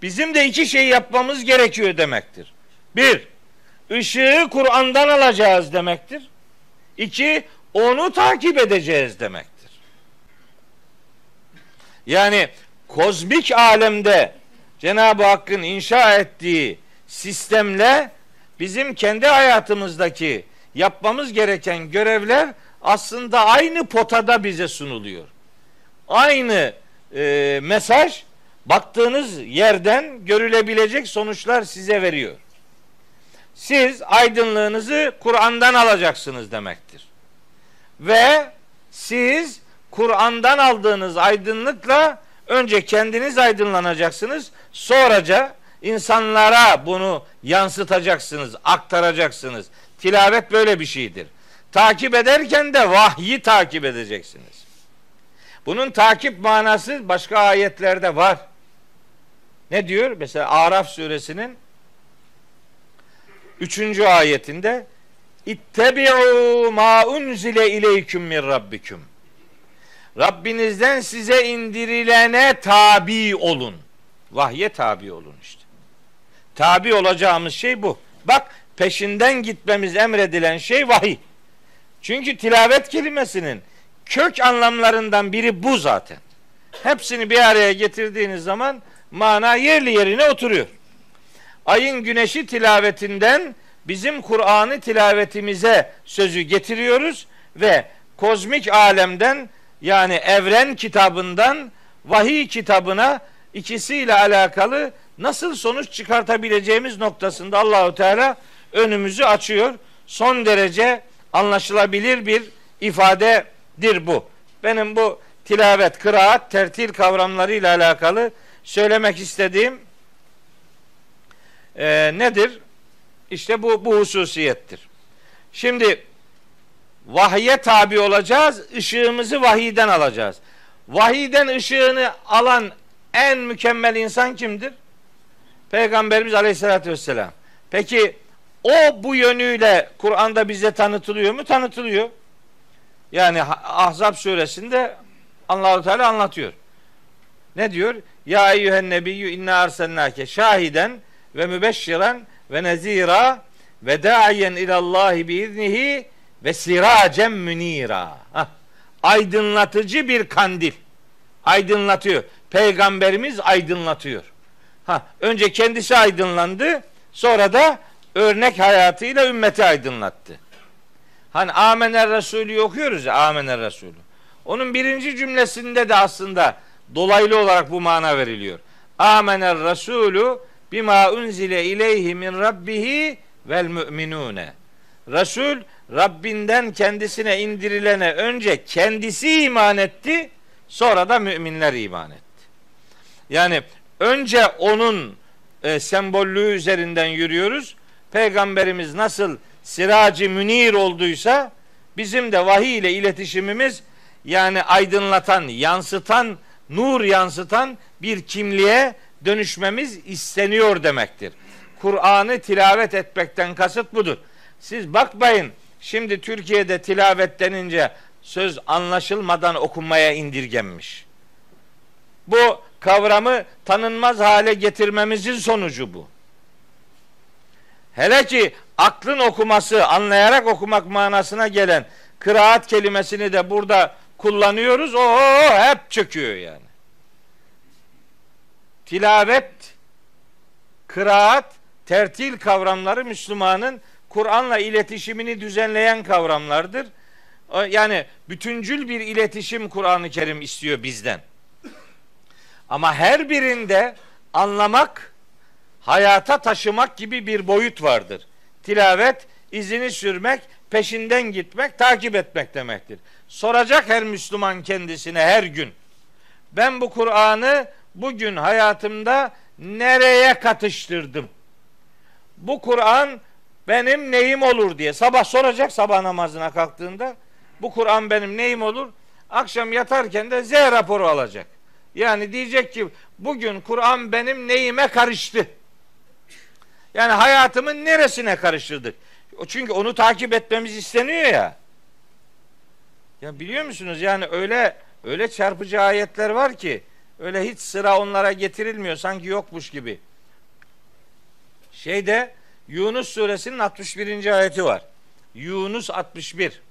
bizim de iki şey yapmamız gerekiyor demektir. Bir, ışığı Kur'an'dan alacağız demektir. İki, onu takip edeceğiz demektir. Yani kozmik alemde Cenab-ı Hakk'ın inşa ettiği sistemle bizim kendi hayatımızdaki yapmamız gereken görevler aslında aynı potada bize sunuluyor. Aynı mesaj baktığınız yerden görülebilecek sonuçlar size veriyor. Siz aydınlığınızı Kur'an'dan alacaksınız demektir. Ve siz Kur'an'dan aldığınız aydınlıkla önce kendiniz aydınlanacaksınız, sonraca İnsanlara bunu yansıtacaksınız, aktaracaksınız. Tilavet böyle bir şeydir. Takip ederken de vahyi takip edeceksiniz. Bunun takip manası başka ayetlerde var. Ne diyor? Mesela Araf suresinin 3. ayetinde İttebi'u ma unzile ileyküm min rabbikum. Rabbinizden size indirilene tabi olun. Vahye tabi olun işte. Tabi olacağımız şey bu. Bak, peşinden gitmemiz emredilen şey vahiy. Çünkü tilavet kelimesinin kök anlamlarından biri bu zaten. Hepsini bir araya getirdiğiniz zaman mana yerli yerine oturuyor. Ayın güneşi tilavetinden bizim Kur'an'ı tilavetimize sözü getiriyoruz ve kozmik alemden, yani evren kitabından vahiy kitabına, ikisiyle alakalı nasıl sonuç çıkartabileceğimiz noktasında Allahu Teala önümüzü açıyor. Son derece anlaşılabilir bir ifadedir bu. Benim bu tilavet, kıraat, tertil kavramlarıyla alakalı söylemek istediğim nedir? İşte bu hususiyettir. Şimdi vahye tabi olacağız, ışığımızı vahiyden alacağız. Vahiyden ışığını alan en mükemmel insan kimdir? Peygamberimiz Aleyhisselatü Vesselam. Peki o bu yönüyle Kur'an'da bize tanıtılıyor mu? Tanıtılıyor. Yani Ahzab suresinde Allah-u Teala anlatıyor. Ne diyor? Ya eyyühen nebiyyü inna arsennâke şahiden ve mübeşşiren ve nezira ve da'iyen ilallâhi biiznihi ve siracen münira. Aydınlatıcı bir kandil. Aydınlatıyor. Peygamberimiz aydınlatıyor. Önce kendisi aydınlandı, sonra da örnek hayatıyla ümmeti aydınlattı. Hani Âmener Resulü okuyoruz ya, Âmener Resulü. Onun birinci cümlesinde de aslında dolaylı olarak bu mana veriliyor. Âmener Resulü bimâ unzile ileyhi min rabbihi vel mü'minûne. Resul, Rabbinden kendisine indirilene önce kendisi iman etti, sonra da müminler iman etti. Yani önce onun sembollüğü üzerinden yürüyoruz. Peygamberimiz nasıl siracı münir olduysa, bizim de vahiy ile iletişimimiz, yani aydınlatan, yansıtan, nur yansıtan bir kimliğe dönüşmemiz isteniyor demektir. Kur'an'ı tilavet etmekten kasıt budur. Siz bakmayın, şimdi Türkiye'de tilavet denince söz anlaşılmadan okunmaya indirgenmiş. Bu kavramı tanınmaz hale getirmemizin sonucu bu. Hele ki aklın okuması, anlayarak okumak manasına gelen kıraat kelimesini de burada kullanıyoruz. Hep çöküyor yani. Tilavet, kıraat, tertil kavramları Müslümanın Kur'an'la iletişimini düzenleyen kavramlardır. Yani bütüncül bir iletişim Kur'an-ı Kerim istiyor bizden. Ama her birinde anlamak, hayata taşımak gibi bir boyut vardır. Tilavet, izini sürmek, peşinden gitmek, takip etmek demektir. Soracak her Müslüman kendisine her gün. Ben bu Kur'an'ı bugün hayatımda nereye katıştırdım? Bu Kur'an benim neyim olur diye sabah soracak, sabah namazına kalktığında. Bu Kur'an benim neyim olur? Akşam yatarken de Z raporu alacak. Yani diyecek ki bugün Kur'an benim neyime karıştı? Yani hayatımın neresine karıştırdık? Çünkü onu takip etmemiz isteniyor ya. Ya biliyor musunuz? Yani öyle çarpıcı ayetler var ki, öyle hiç sıra onlara getirilmiyor, sanki yokmuş gibi. Yunus suresinin 61. ayeti var. Yunus 61.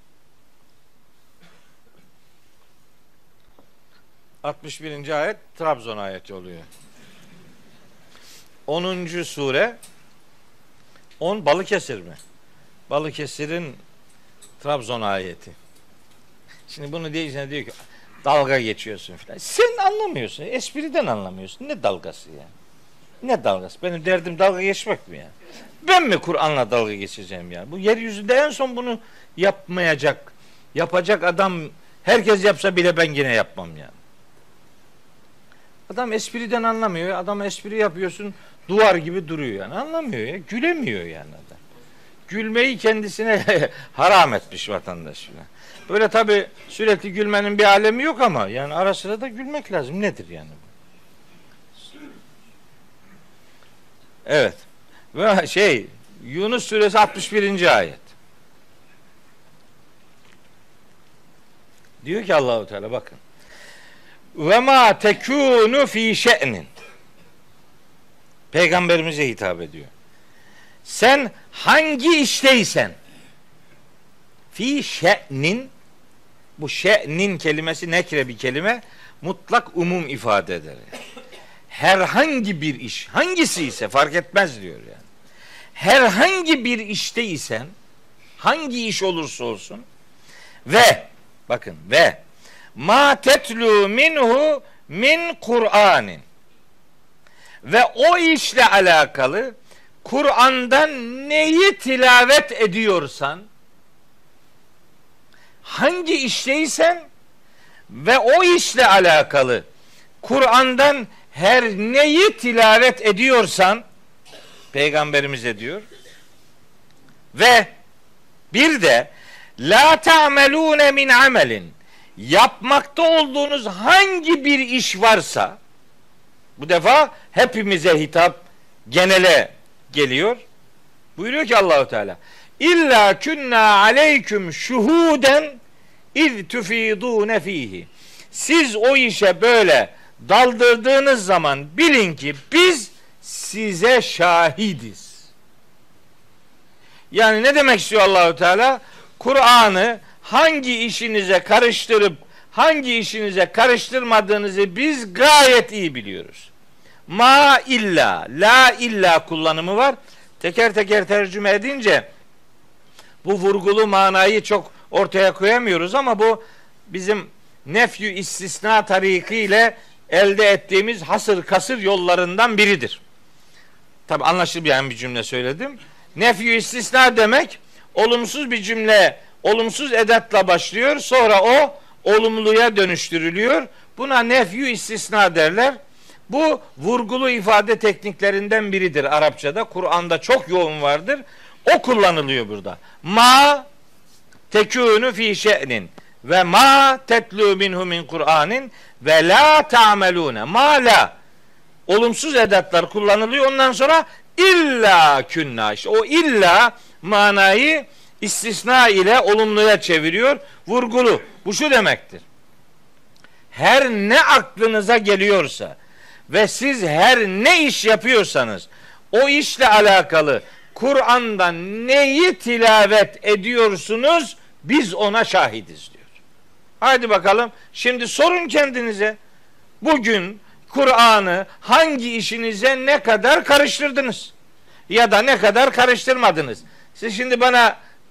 61. ayet Trabzon ayeti oluyor. 10. sure. 10 Balıkesir mi? Balıkesir'in Trabzon ayeti. Şimdi bunu diyeceğine diyor ki dalga geçiyorsun filan. Sen anlamıyorsun. Espriden anlamıyorsun. Ne dalgası ya? Ne dalgası? Benim derdim dalga geçmek mi ya? Ben mi Kur'an'la dalga geçeceğim ya? Bu yeryüzünde en son bunu yapacak adam herkes yapsa bile ben yine yapmam yani. Adam espriden anlamıyor. Adam espri yapıyorsun, duvar gibi duruyor yani. Anlamıyor ya. Gülemiyor yani adam. Gülmeyi kendisine haram etmiş vatandaş. Böyle tabii sürekli gülmenin bir alemi yok ama yani ara sıra da gülmek lazım. Nedir yani bu? Evet. Ve Yunus suresi 61. ayet. Diyor ki Allahu Teala, bakın. Ve ma tekûnu fî şe'nin. Peygamberimize hitap ediyor. Sen hangi işteysen, fî şe'nin, bu şe'nin kelimesi nekre bir kelime, mutlak umum ifade eder. Yani. Herhangi bir iş, hangisi ise fark etmez diyor yani. Herhangi bir işteysen, hangi iş olursa olsun, ve bakın, ve ma tetlu minhu min Kur'anin, ve o işle alakalı Kur'an'dan neyi tilavet ediyorsan, hangi işteysen ve o işle alakalı Kur'an'dan her neyi tilavet ediyorsan, Peygamberimiz diyor, ve bir de la ta'melune min amelin, yapmakta olduğunuz hangi bir iş varsa, bu defa hepimize hitap genele geliyor. Buyuruyor ki Allahu Teala, illa kunna aleyküm şuhuden iz tufidune fihi. Siz o işe böyle daldırdığınız zaman bilin ki biz size şahidiz. Yani ne demek istiyor Allahu Teala? Kur'an'ı hangi işinize karıştırıp hangi işinize karıştırmadığınızı biz gayet iyi biliyoruz. Ma illa, la illa kullanımı var. Teker teker tercüme edince bu vurgulu manayı çok ortaya koyamıyoruz ama bu bizim nefyü istisna tarikiyle elde ettiğimiz hasır kasır yollarından biridir. Tabi anlaşılmayan bir cümle söyledim. Nefyü istisna demek, olumsuz bir cümle olumsuz edatla başlıyor, sonra o olumluya dönüştürülüyor. Buna nefyü istisna derler. Bu vurgulu ifade tekniklerinden biridir Arapçada. Kur'an'da çok yoğun vardır. O kullanılıyor burada. Ma tekûnü fî şe'nin ve ma tetlû minhu min Kur'anin ve la ta'melûne. Ma la. Olumsuz edatlar kullanılıyor. Ondan sonra illa künnâ. İşte o illa manayı istisna ile olumluya çeviriyor. Vurgulu. Bu şu demektir. Her ne aklınıza geliyorsa ve siz her ne iş yapıyorsanız o işle alakalı Kur'an'dan neyi tilavet ediyorsunuz biz ona şahidiz diyor. Haydi bakalım şimdi sorun kendinize. Bugün Kur'an'ı hangi işinize ne kadar karıştırdınız? Ya da ne kadar karıştırmadınız? Siz şimdi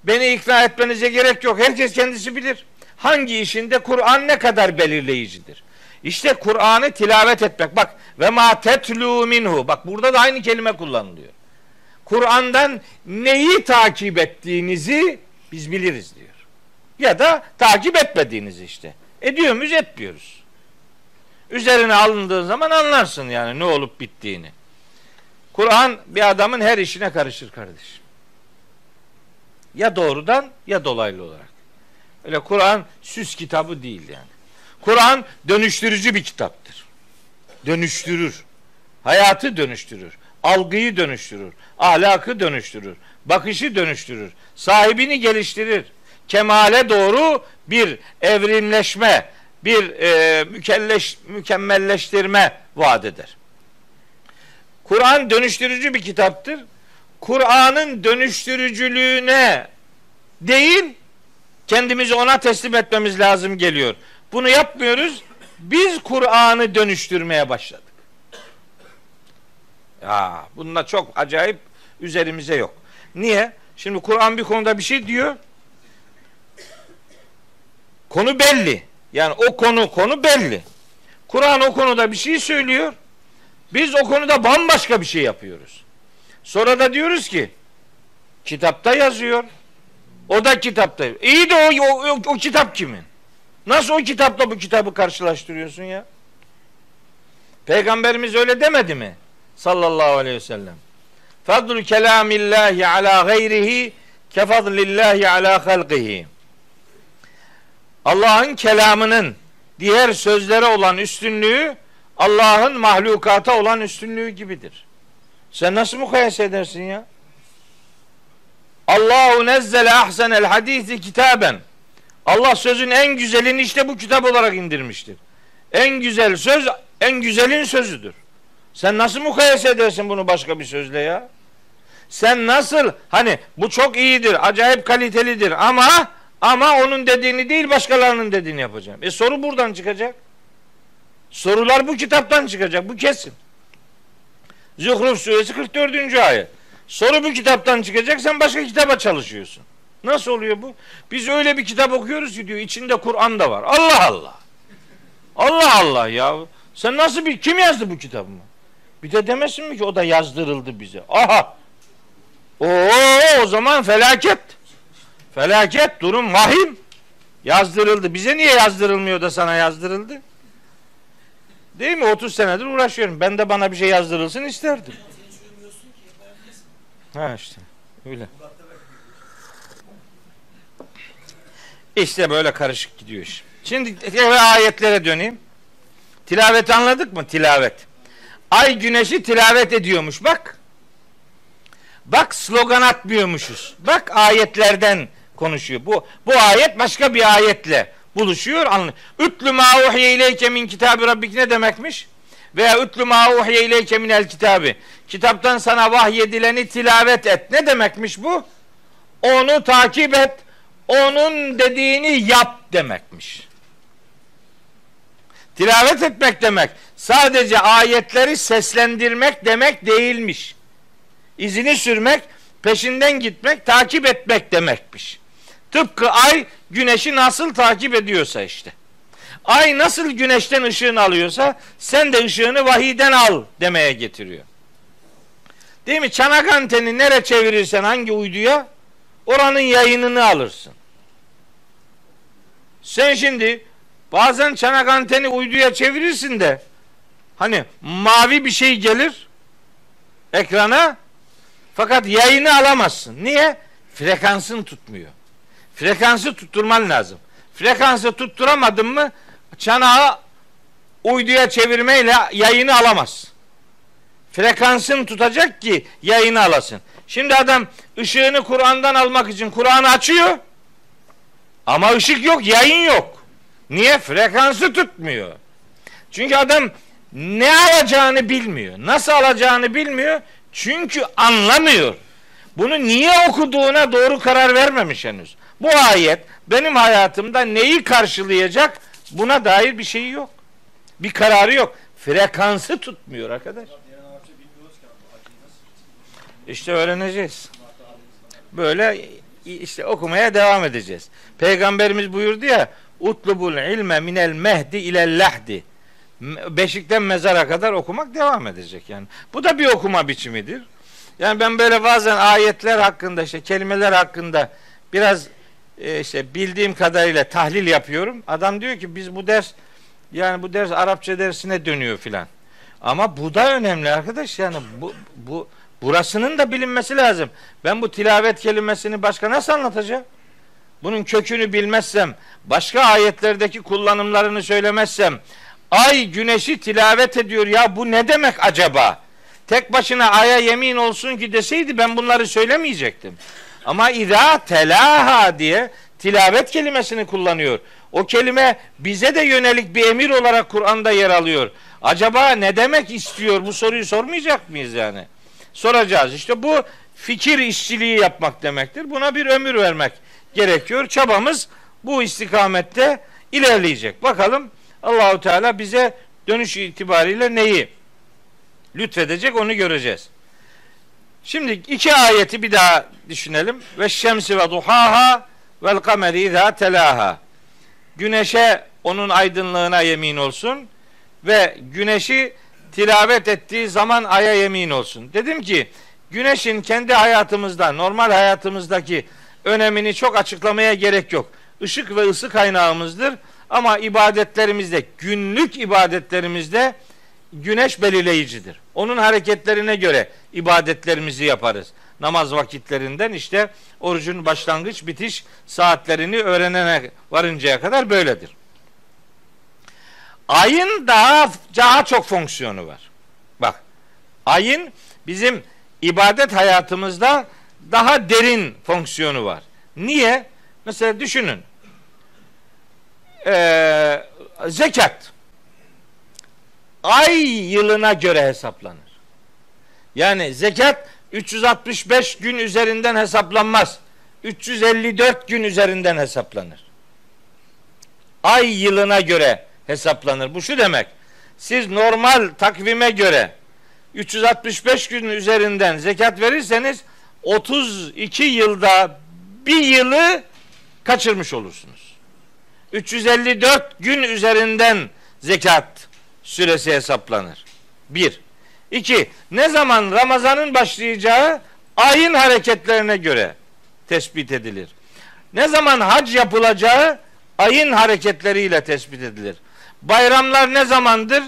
beni ikna etmenize gerek yok. Herkes kendisi bilir. Hangi işinde Kur'an ne kadar belirleyicidir? İşte Kur'an'ı tilavet etmek. Bak ve ma tetlu minhu. Bak burada da aynı kelime kullanılıyor. Kur'an'dan neyi takip ettiğinizi biz biliriz diyor. Ya da takip etmediğinizi işte. Ediyor muyuz, etmiyoruz. Üzerine alındığı zaman anlarsın yani ne olup bittiğini. Kur'an bir adamın her işine karışır kardeşim. Ya doğrudan ya dolaylı olarak. Öyle Kur'an süs kitabı değil yani. Kur'an dönüştürücü bir kitaptır. Dönüştürür. Hayatı dönüştürür. Algıyı dönüştürür. Ahlakı dönüştürür. Bakışı dönüştürür. Sahibini geliştirir. Kemale doğru bir evrimleşme, bir mükemmelleştirme vaat eder. Kur'an dönüştürücü bir kitaptır. Kur'an'ın dönüştürücülüğüne değil, kendimizi ona teslim etmemiz lazım geliyor. Bunu yapmıyoruz. Biz Kur'an'ı dönüştürmeye başladık. Ya, bununla çok acayip üzerimize yok. Niye? Şimdi Kur'an bir konuda bir şey diyor. Konu belli. Yani o konu belli. Kur'an o konuda bir şey söylüyor. Biz o konuda bambaşka bir şey yapıyoruz. Sonra da diyoruz ki kitapta yazıyor. O da kitapta. İyi de o kitap kimin? Nasıl o kitapla bu kitabı karşılaştırıyorsun ya? Peygamberimiz öyle demedi mi? Sallallahu aleyhi ve sellem. Fadlu kelamillahi ala gayrihi kefadlillahi ala halqihi. Allah'ın kelamının diğer sözlere olan üstünlüğü Allah'ın mahlukata olan üstünlüğü gibidir. Sen nasıl mukayese edersin ya? Allahu nezzele ahsenel hadisi kitaben. Allah sözün en güzelini işte bu kitap olarak indirmiştir. En güzel söz en güzelin sözüdür. Sen nasıl mukayese edersin bunu başka bir sözle ya? Sen nasıl, hani bu çok iyidir, acayip kalitelidir ama onun dediğini değil başkalarının dediğini yapacağım. Soru buradan çıkacak. Sorular bu kitaptan çıkacak. Bu kesin. Zuhruf suresi 44. ayet. Soru bu kitaptan çıkacak. Sen başka kitaba çalışıyorsun. Nasıl oluyor bu? Biz öyle bir kitap okuyoruz ki diyor içinde Kur'an da var. Allah Allah. Allah Allah ya. Sen nasıl bir, kim yazdı bu kitabı mı? Bir de demesin mi ki o da yazdırıldı bize. Aha. O zaman felaket. Felaket, durum vahim. Yazdırıldı. Bize niye yazdırılmıyor da sana yazdırıldı? Değil mi? 30 senedir uğraşıyorum. Ben de bana bir şey yazdırılsın isterdim. Ha işte. Öyle. İşte böyle karışık gidiyor iş. Şimdi ayetlere döneyim. Tilaveti anladık mı? Tilavet. Ay güneşi tilavet ediyormuş. Bak. Bak, slogan atmıyormuşuz. Bak, ayetlerden konuşuyor. Bu ayet başka bir ayetle buluşuyor. Ütlü mâ uhye ileyke min kitabı rabbik ne demekmiş? Veya ütlü mâ uhye ileyke min el kitabı. Kitaptan sana vahyedileni tilavet et. Ne demekmiş bu? Onu takip et. Onun dediğini yap demekmiş. Tilavet etmek demek sadece ayetleri seslendirmek demek değilmiş. İzini sürmek, peşinden gitmek, takip etmek demekmiş. Tıpkı ay güneşi nasıl takip ediyorsa işte. Ay nasıl güneşten ışığını alıyorsa sen de ışığını vahiden al demeye getiriyor. Değil mi? Çanak anteni nereye çevirirsen hangi uyduya oranın yayınını alırsın. Sen şimdi bazen çanak anteni uyduya çevirirsin de hani mavi bir şey gelir ekrana fakat yayını alamazsın. Niye? Frekansın tutmuyor. Frekansı tutturman lazım. Frekansı tutturamadın mı çanağı uyduya çevirmeyle yayını alamazsın. Frekansın tutacak ki yayını alasın. Şimdi adam ışığını Kur'an'dan almak için Kur'an'ı açıyor ama ışık yok, yayın yok. Niye? Frekansı tutmuyor. Çünkü adam ne alacağını bilmiyor. Nasıl alacağını bilmiyor. Çünkü anlamıyor. Bunu niye okuduğuna doğru karar vermemiş henüz. Bu ayet benim hayatımda neyi karşılayacak buna dair bir şey yok. Bir kararı yok. Frekansı tutmuyor arkadaş. İşte öğreneceğiz. Böyle işte okumaya devam edeceğiz. Peygamberimiz buyurdu ya, utlubul ilme minel mehdi ilel lahdi. Beşikten mezara kadar okumak devam edecek yani. Bu da bir okuma biçimidir. Yani ben böyle bazen ayetler hakkında, işte kelimeler hakkında biraz işte bildiğim kadarıyla tahlil yapıyorum. Adam diyor ki biz bu ders Arapça dersine dönüyor filan. Ama bu da önemli arkadaş yani burasının da bilinmesi lazım. Ben bu tilavet kelimesini başka nasıl anlatacağım? Bunun kökünü bilmezsem, başka ayetlerdeki kullanımlarını söylemezsem, ay güneşi tilavet ediyor ya bu ne demek acaba? Tek başına aya yemin olsun ki deseydi ben bunları söylemeyecektim. Ama idâ telâhâ diye tilavet kelimesini kullanıyor. O kelime bize de yönelik bir emir olarak Kur'an'da yer alıyor. Acaba ne demek istiyor? Bu soruyu sormayacak mıyız yani? Soracağız. İşte bu fikir işçiliği yapmak demektir. Buna bir ömür vermek gerekiyor. Çabamız bu istikamette ilerleyecek. Bakalım Allah-u Teala bize dönüş itibariyle neyi lütfedecek onu göreceğiz. Şimdi iki ayeti bir daha düşünelim. Ve şemsi ve duhaha vel kameri izâ telâha. Güneşe, onun aydınlığına yemin olsun ve güneşi tilavet ettiği zaman aya yemin olsun. Dedim ki güneşin kendi hayatımızda, normal hayatımızdaki önemini çok açıklamaya gerek yok. Işık ve ısı kaynağımızdır. Ama ibadetlerimizde, günlük ibadetlerimizde güneş belirleyicidir. Onun hareketlerine göre ibadetlerimizi yaparız. Namaz vakitlerinden işte orucun başlangıç bitiş saatlerini öğrenene varıncaya kadar böyledir. Ayın daha çok fonksiyonu var. Bak, ayın bizim ibadet hayatımızda daha derin fonksiyonu var. Niye? Mesela düşünün. Zekat ay yılına göre hesaplanır. Yani zekat 365 gün üzerinden hesaplanmaz. 354 gün üzerinden hesaplanır. Ay yılına göre hesaplanır. Bu şu demek. Siz normal takvime göre 365 gün üzerinden zekat verirseniz 32 yılda bir yılı kaçırmış olursunuz. 354 gün üzerinden zekat süresi hesaplanır. 1. 2. Ne zaman Ramazan'ın başlayacağı ayın hareketlerine göre tespit edilir. Ne zaman hac yapılacağı ayın hareketleriyle tespit edilir. Bayramlar ne zamandır?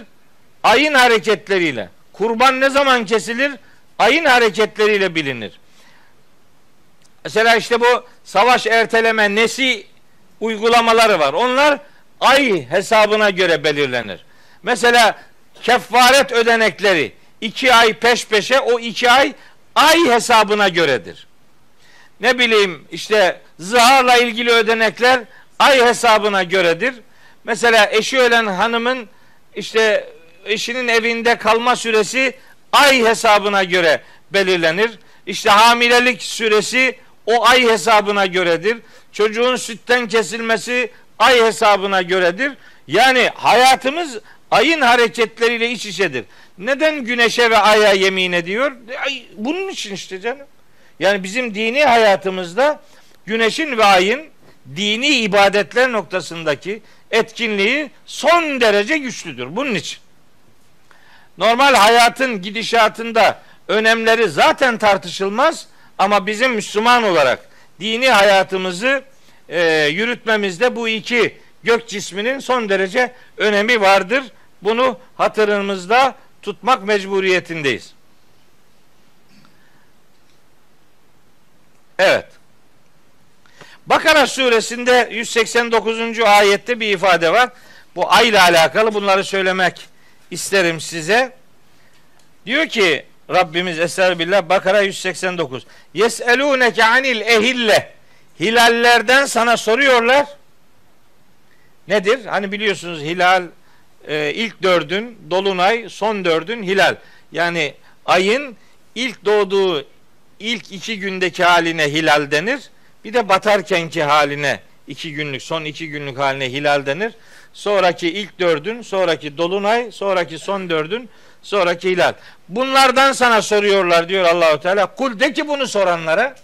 Ayın hareketleriyle. Kurban ne zaman kesilir? Ayın hareketleriyle bilinir. Mesela işte bu savaş erteleme, nesi uygulamaları var. Onlar ay hesabına göre belirlenir. Mesela kefaret ödenekleri 2 ay peş peşe, o 2 ay ay hesabına göredir. Ne bileyim işte zıharla ilgili ödenekler ay hesabına göredir. Mesela eşi ölen hanımın işte eşinin evinde kalma süresi ay hesabına göre belirlenir. İşte hamilelik süresi o ay hesabına göredir. Çocuğun sütten kesilmesi ay hesabına göredir. Yani hayatımız ayın hareketleriyle iç içedir. Neden güneşe ve aya yemin ediyor? Bunun için işte canım. Yani bizim dini hayatımızda güneşin ve ayın dini ibadetler noktasındaki etkinliği son derece güçlüdür. Bunun için. Normal hayatın gidişatında önemleri zaten tartışılmaz ama bizim Müslüman olarak dini hayatımızı yürütmemizde bu iki gök cisminin son derece önemi vardır. Bunu hatırımızda tutmak mecburiyetindeyiz. Evet. Bakara suresinde 189. ayette bir ifade var. Bu ay ile alakalı bunları söylemek isterim size. Diyor ki Rabbimiz Estağfirullah Bakara 189. Yeselûneke anil ehille. Hilallerden sana soruyorlar. Nedir? Hani biliyorsunuz hilal ilk 4'ün, dolunay son 4'ün hilal. Yani ayın ilk doğduğu ilk 2 gündeki haline hilal denir. Bir de batarkenki haline 2 günlük, son 2 günlük haline hilal denir. Sonraki ilk 4'ün, sonraki dolunay, sonraki son 4'ün, sonraki hilal. Bunlardan sana soruyorlar diyor Allahu Teala. Kul de ki bunu soranlara.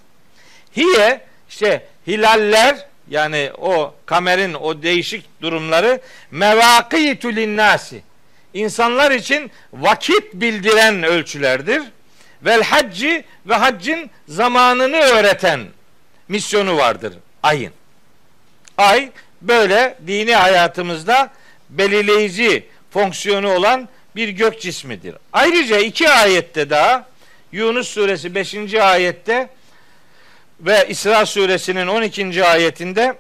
Hiye işte hilaller, yani o kamerin o değişik durumları mevâkîtü linnâsi, İnsanlar için vakit bildiren ölçülerdir. Vel hacci ve haccin zamanını öğreten misyonu vardır ayın. Ay böyle dini hayatımızda belirleyici fonksiyonu olan bir gök cismidir. Ayrıca 2 ayette daha, Yunus suresi 5. ayette ve İsra suresinin 12. ayetinde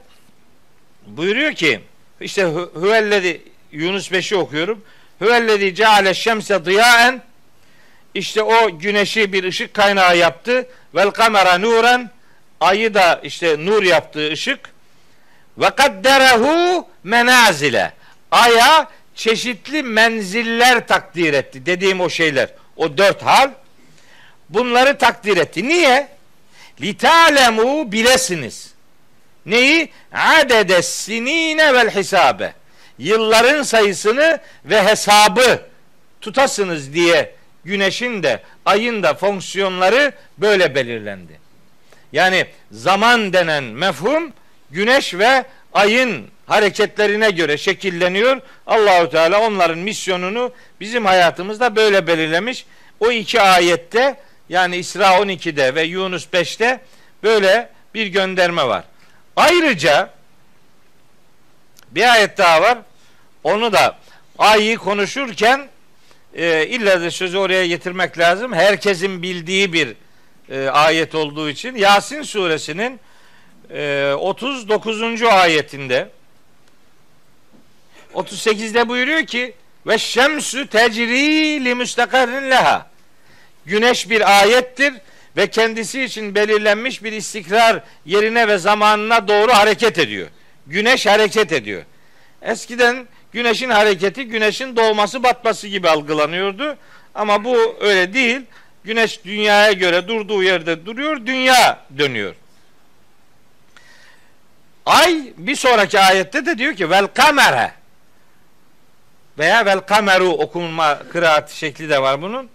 buyuruyor ki işte hüvellezi, Yunus 5'i okuyorum. Hüvellezi ceale şemse diyaen, işte o güneşi bir ışık kaynağı yaptı. Vel kamera nuren, ayı da işte nur yaptığı ışık. Ve kadderehu menazile, aya çeşitli menziller takdir etti. Dediğim o şeyler, o 4 hal, bunları takdir etti. Niye? Litalemu, bilesiniz. Neyi? Adedes sinine vel hisabe, yılların sayısını ve hesabı tutasınız diye güneşin de ayın da fonksiyonları böyle belirlendi. Yani zaman denen mefhum güneş ve ayın hareketlerine göre şekilleniyor. Allahu Teala onların misyonunu bizim hayatımızda böyle belirlemiş. O 2 ayette, yani İsra 12'de ve Yunus 5'te böyle bir gönderme var. Ayrıca bir ayet daha var. Onu da ayı konuşurken illa da sözü oraya getirmek lazım. Herkesin bildiği bir ayet olduğu için Yasin suresinin 39. ayetinde 38'de buyuruyor ki ve şemsü tecri li müstakarrin leha. Güneş bir ayettir ve kendisi için belirlenmiş bir istikrar yerine ve zamanına doğru hareket ediyor. Güneş hareket ediyor. Eskiden güneşin hareketi, güneşin doğması batması gibi algılanıyordu. Ama bu öyle değil. Güneş dünyaya göre durduğu yerde duruyor, dünya dönüyor. Ay bir sonraki ayette de diyor ki vel kamera veya vel kameru okunma kıraat şekli de var bunun.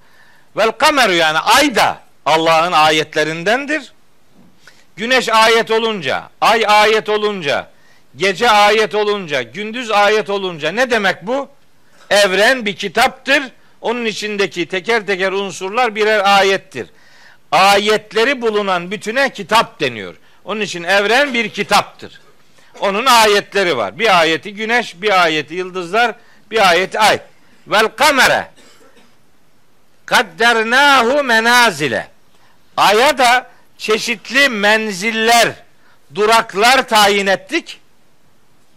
Vel kameru yani ay da Allah'ın ayetlerindendir. Güneş ayet olunca, ay ayet olunca, gece ayet olunca, gündüz ayet olunca ne demek bu? Evren bir kitaptır. Onun içindeki teker teker unsurlar birer ayettir. Ayetleri bulunan bütüne kitap deniyor. Onun için evren bir kitaptır. Onun ayetleri var. Bir ayeti güneş, bir ayeti yıldızlar, bir ayeti ay. Vel kamera kaddernâhu menazile. Ay'a da çeşitli menziller, duraklar tayin ettik.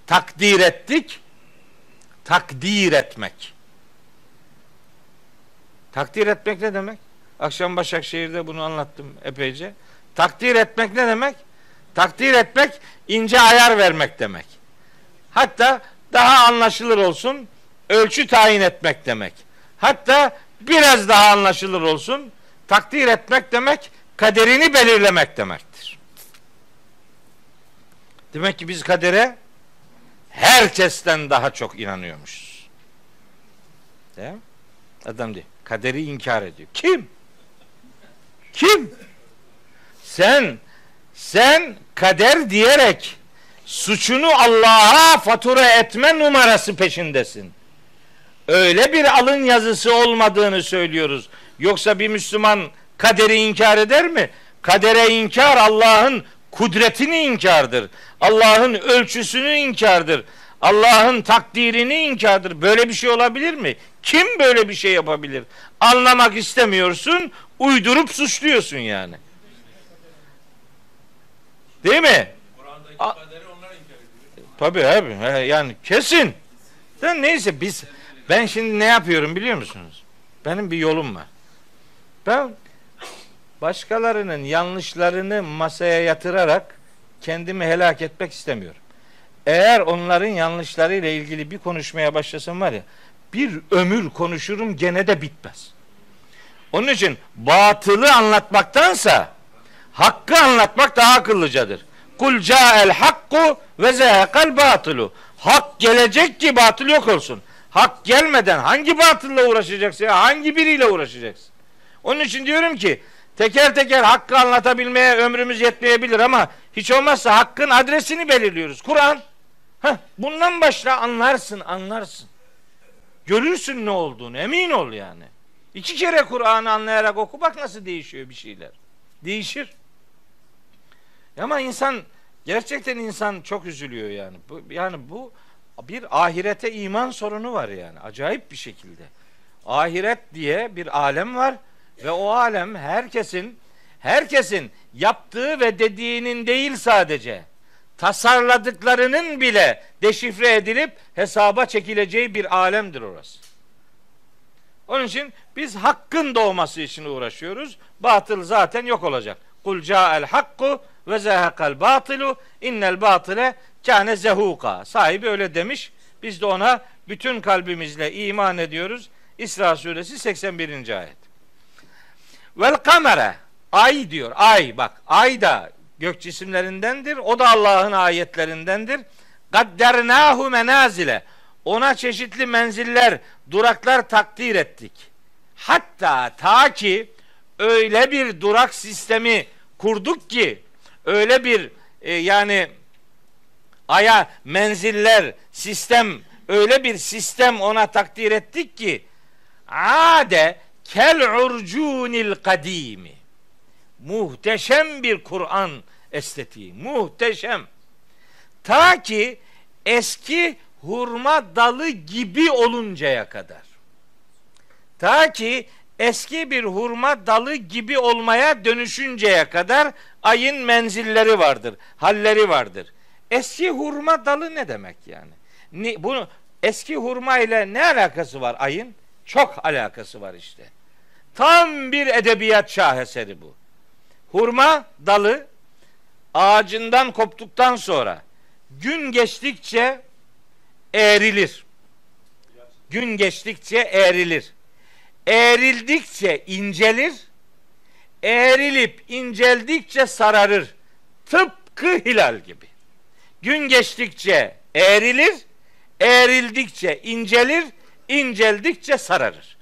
Takdir ettik. Takdir etmek. Takdir etmek ne demek? Akşam Başakşehir'de bunu anlattım epeyce. Takdir etmek ne demek? Takdir etmek ince ayar vermek demek. Hatta daha anlaşılır olsun ölçü tayin etmek demek. Hatta biraz daha anlaşılır olsun takdir etmek demek kaderini belirlemek demektir. Demek ki biz kadere herkesten daha çok inanıyormuşuz. Değil mi? Adam diyor, kaderi inkar ediyor. Kim? Kim? Sen kader diyerek suçunu Allah'a fatura etme numarası peşindesin. Öyle bir alın yazısı olmadığını söylüyoruz. Yoksa bir Müslüman kaderi inkar eder mi? Kadere inkar Allah'ın kudretini inkardır. Allah'ın ölçüsünü inkardır. Allah'ın takdirini inkardır. Böyle bir şey olabilir mi? Kim böyle bir şey yapabilir? Anlamak istemiyorsun, uydurup suçluyorsun yani. Değil mi? Kur'an'daki kaderi onlar inkar ediyor. Tabii abi. Yani kesin. Sen neyse ben şimdi ne yapıyorum biliyor musunuz? Benim bir yolum var. Ben başkalarının yanlışlarını masaya yatırarak kendimi helak etmek istemiyorum. Eğer onların yanlışlarıyla ilgili bir konuşmaya başlasam var ya, bir ömür konuşurum gene de bitmez. Onun için batılı anlatmaktansa hakkı anlatmak daha akıllıcadır. Kul ca'el hakku ve zehekal batılu. Hak gelecek ki batıl yok olsun. Hak gelmeden hangi batılla uğraşacaksın ya? Hangi biriyle uğraşacaksın? Onun için diyorum ki teker teker hakkı anlatabilmeye ömrümüz yetmeyebilir ama hiç olmazsa hakkın adresini belirliyoruz. Kur'an. Bundan başla anlarsın. Görürsün ne olduğunu, emin ol yani. 2 kere Kur'an'ı anlayarak oku, bak nasıl değişiyor bir şeyler. Değişir. Ama gerçekten insan çok üzülüyor yani. Bu bir ahirete iman sorunu var yani. Acayip bir şekilde. Ahiret diye bir alem var ve o alem herkesin yaptığı ve dediğinin değil sadece tasarladıklarının bile deşifre edilip hesaba çekileceği bir alemdir orası. Onun için biz hakkın doğması için uğraşıyoruz. Batıl zaten yok olacak. Kul ca'el hakku ve zehekal batılu innel batile kâne zehuka. Sahibi öyle demiş. Biz de ona bütün kalbimizle iman ediyoruz. İsra suresi 81. ayet. Vel kamera. Ay diyor. Ay bak. Ay da gök cisimlerindendir. O da Allah'ın ayetlerindendir. Kaddernâhu menazile. Ona çeşitli menziller, duraklar takdir ettik. Hatta ta ki öyle bir durak sistemi kurduk ki öyle bir aya menziller, sistem, öyle bir sistem ona takdir ettik ki ade kel urcunil kadimi. Muhteşem bir Kur'an estetiği. Muhteşem. Ta ki eski hurma dalı gibi oluncaya kadar. Ta ki eski bir hurma dalı gibi olmaya dönüşünceye kadar ayın menzilleri vardır, halleri vardır. Eski hurma dalı ne demek yani? Bu eski hurma ile ne alakası var ayın? Çok alakası var işte. Tam bir edebiyat şaheseri bu. Hurma dalı ağacından koptuktan sonra gün geçtikçe eğrilir. Gün geçtikçe eğrilir. Eğrildikçe incelir. Eğrilip inceldikçe sararır. Tıpkı hilal gibi. Gün geçtikçe eğrilir. Eğrildikçe incelir. İnceldikçe sararır.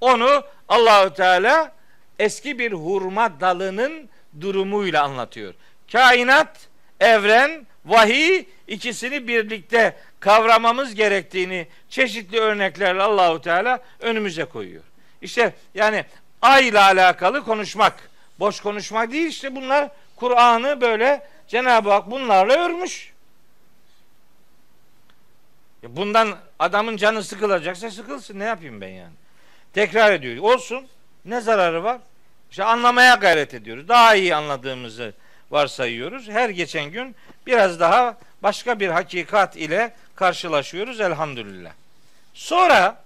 Onu Allahu Teala eski bir hurma dalının durumuyla anlatıyor. Kainat, evren, vahiy ikisini birlikte kavramamız gerektiğini çeşitli örneklerle Allahu Teala önümüze koyuyor. İşte yani ay ile alakalı konuşmak, boş konuşmak değil işte, bunlar Kur'an'ı böyle Cenab-ı Hak bunlarla örmüş. Bundan adamın canı sıkılacaksa sıkılsın, ne yapayım ben yani. Tekrar ediyor. Olsun, ne zararı var? İşte anlamaya gayret ediyoruz. Daha iyi anladığımızı varsayıyoruz. Her geçen gün biraz daha başka bir hakikat ile karşılaşıyoruz elhamdülillah. Sonra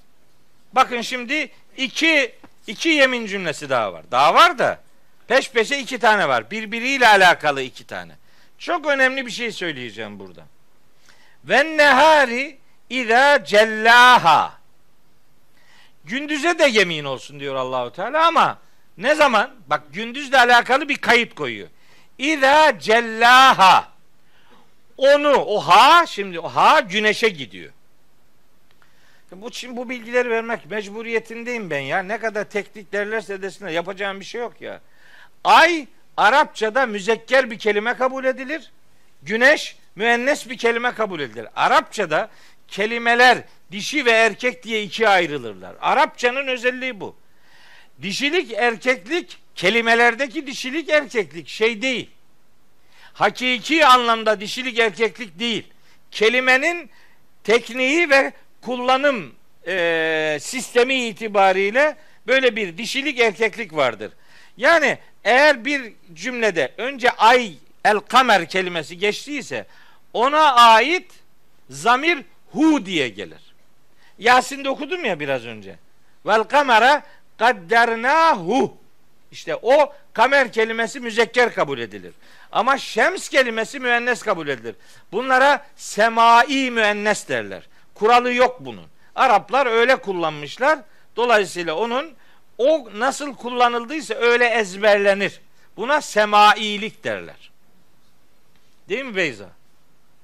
bakın şimdi iki yemin cümlesi daha var. Daha var da peş peşe iki tane var. Birbiriyle alakalı iki tane. Çok önemli bir şey söyleyeceğim burada. Ve nehari İza cellaha. Gündüze de yemin olsun diyor Allahu Teala, ama ne zaman? Bak, gündüzle alakalı bir kayıt koyuyor. İza cellaha. Onu, o ha güneşe gidiyor. Şimdi bu bilgileri vermek mecburiyetindeyim ben ya. Ne kadar teknik derlerse desinler, yapacağım bir şey yok ya. Ay Arapçada müzekker bir kelime kabul edilir. Güneş müennes bir kelime kabul edilir. Arapçada kelimeler dişi ve erkek diye ikiye ayrılırlar. Arapçanın özelliği bu. Dişilik, erkeklik, kelimelerdeki dişilik, erkeklik şey değil. Hakiki anlamda dişilik, erkeklik değil. Kelimenin tekniği ve kullanım sistemi itibariyle böyle bir dişilik, erkeklik vardır. Yani eğer bir cümlede önce ay, el-kamer kelimesi geçtiyse ona ait zamir hu diye gelir. Yasin'de okudum ya biraz önce. Vel kamera kaddernahu. İşte o kamer kelimesi müzekker kabul edilir. Ama şems kelimesi müennes kabul edilir. Bunlara semai müennes derler. Kuralı yok bunun. Araplar öyle kullanmışlar. Dolayısıyla onun o nasıl kullanıldıysa öyle ezberlenir. Buna semailik derler. Değil mi Beyza?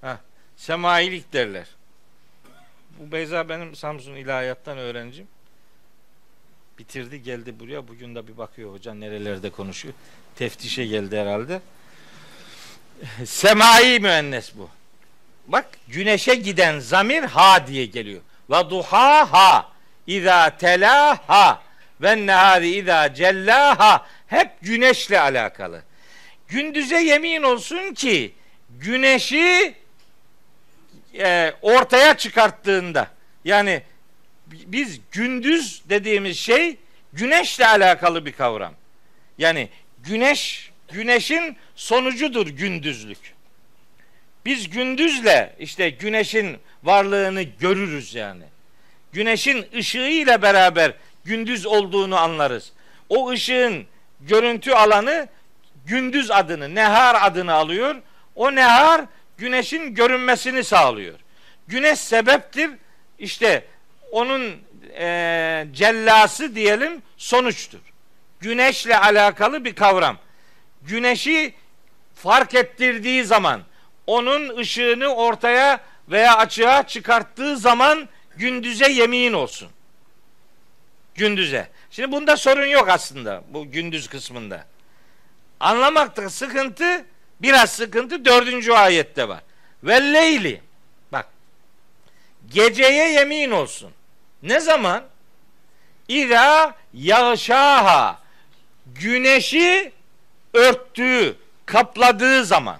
Ha, semailik derler. Bu Beyza benim Samsun İlahiyat'tan öğrencim. Bitirdi, geldi buraya. Bugün de bir bakıyor hoca nerelerde konuşuyor. Teftişe geldi herhalde. Semai müennes bu. Bak, güneşe giden zamir ha diye geliyor. Ve duha ha, iza tela ha, ve nehari iza cella ha. Hep güneşle alakalı. Gündüze yemin olsun ki güneşi ortaya çıkarttığında, yani biz gündüz dediğimiz şey güneşle alakalı bir kavram. Yani güneşin sonucudur gündüzlük. Biz gündüzle işte güneşin varlığını görürüz yani. Güneşin ışığıyla beraber gündüz olduğunu anlarız. O ışığın görüntü alanı gündüz adını, nehar adını alıyor. O nehar güneşin görünmesini sağlıyor. Güneş sebeptir. İşte onun cellası diyelim sonuçtur. Güneşle alakalı bir kavram. Güneşi fark ettirdiği zaman, onun ışığını ortaya veya açığa çıkarttığı zaman gündüze yemin olsun. Gündüze. Şimdi bunda sorun yok aslında bu gündüz kısmında. Anlamakta sıkıntı, biraz sıkıntı 4. ayette var. Ve leyli. Bak. Geceye yemin olsun. Ne zaman? İza yağşaha. Güneşi örttüğü, kapladığı zaman.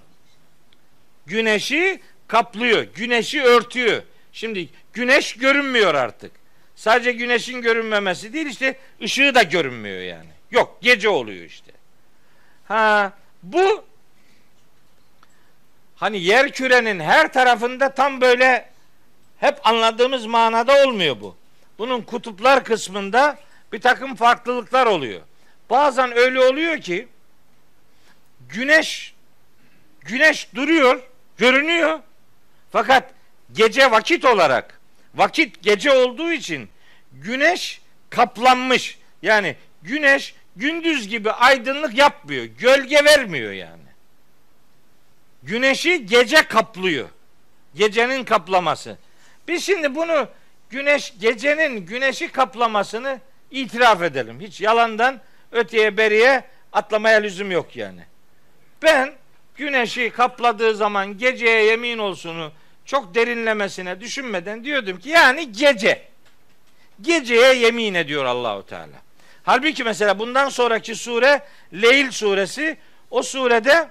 Güneşi kaplıyor, güneşi örtüyor. Şimdi güneş görünmüyor artık. Sadece güneşin görünmemesi değil, işte ışığı da görünmüyor yani. Yok, gece oluyor işte. Ha, bu hani yer kürenin her tarafında tam böyle hep anladığımız manada olmuyor bu. Bunun kutuplar kısmında bir takım farklılıklar oluyor. Bazen öyle oluyor ki güneş duruyor, görünüyor. Fakat gece vakit olarak, vakit gece olduğu için güneş kaplanmış. Yani güneş gündüz gibi aydınlık yapmıyor, gölge vermiyor yani. Güneşi gece kaplıyor. Gecenin kaplaması. Biz şimdi bunu gecenin güneşi kaplamasını itiraf edelim. Hiç yalandan öteye beriye atlamaya lüzum yok yani. Ben güneşi kapladığı zaman geceye yemin olsunu çok derinlemesine düşünmeden diyordum ki yani gece. Geceye yemin ediyor Allahu Teala. Halbuki mesela bundan sonraki sure Leyl suresi, o surede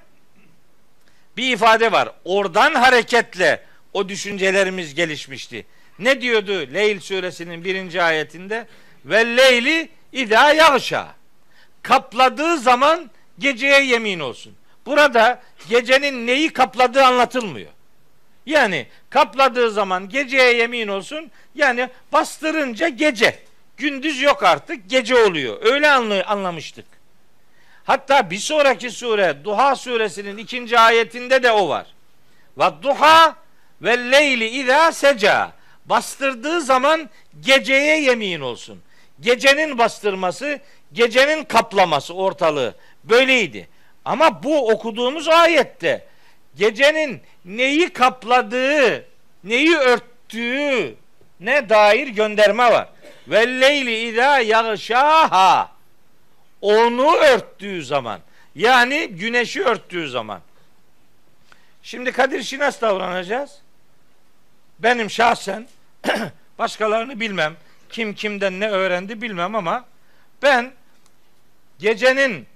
bir ifade var. Oradan hareketle o düşüncelerimiz gelişmişti. Ne diyordu Leyl suresinin 1. ayetinde? Ve leyli idâ yağşa. Kapladığı zaman geceye yemin olsun. Burada gecenin neyi kapladığı anlatılmıyor. Yani kapladığı zaman geceye yemin olsun. Yani bastırınca gece. Gündüz yok artık, gece oluyor. Öyle anlamıştık. Hatta bir sonraki sure Duha suresinin 2. ayetinde de o var. Ve duha ve leyli idâ seca. Bastırdığı zaman geceye yemin olsun. Gecenin bastırması, gecenin kaplaması ortalığı. Böyleydi. Ama bu okuduğumuz ayette gecenin neyi kapladığı, neyi örttüğü ne dair gönderme var. Ve leyli idâ yağşâhâ. Onu örttüğü zaman. Yani güneşi örttüğü zaman. Şimdi Kadir Şinas davranacağız. Benim şahsen başkalarını bilmem. Kim kimden ne öğrendi bilmem ama ben gecenin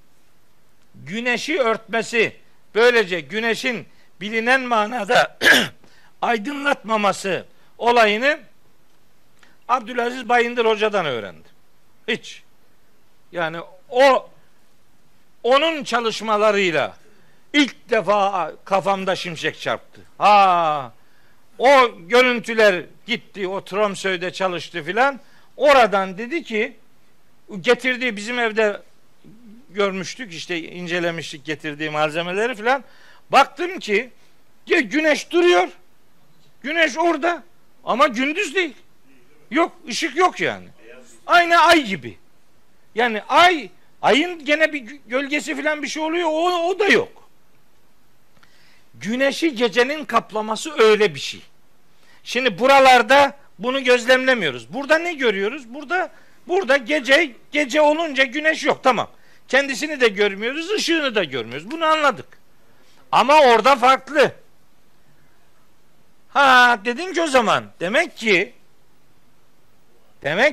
güneşi örtmesi, böylece güneşin bilinen manada aydınlatmaması olayını Abdülaziz Bayındır hocadan öğrendim. Hiç. Yani onun çalışmalarıyla ilk defa kafamda şimşek çarptı. Ha, o görüntüler gitti, o Tromsö'de çalıştı filan. Oradan dedi ki, getirdiği, bizim evde görmüştük işte, incelemiştik getirdiği malzemeleri filan. Baktım ki güneş duruyor. Güneş orada ama gündüz değil. Yok, ışık yok yani. Aynı ay gibi. Yani ayın gene bir gölgesi filan bir şey oluyor. O da yok. Güneşi gecenin kaplaması öyle bir şey. Şimdi buralarda bunu gözlemlemiyoruz. Burada ne görüyoruz? Burada gece olunca güneş yok. Tamam. Kendisini de görmüyoruz, ışığını da görmüyoruz. Bunu anladık. Ama orada farklı. Ha, dedim ki o zaman demek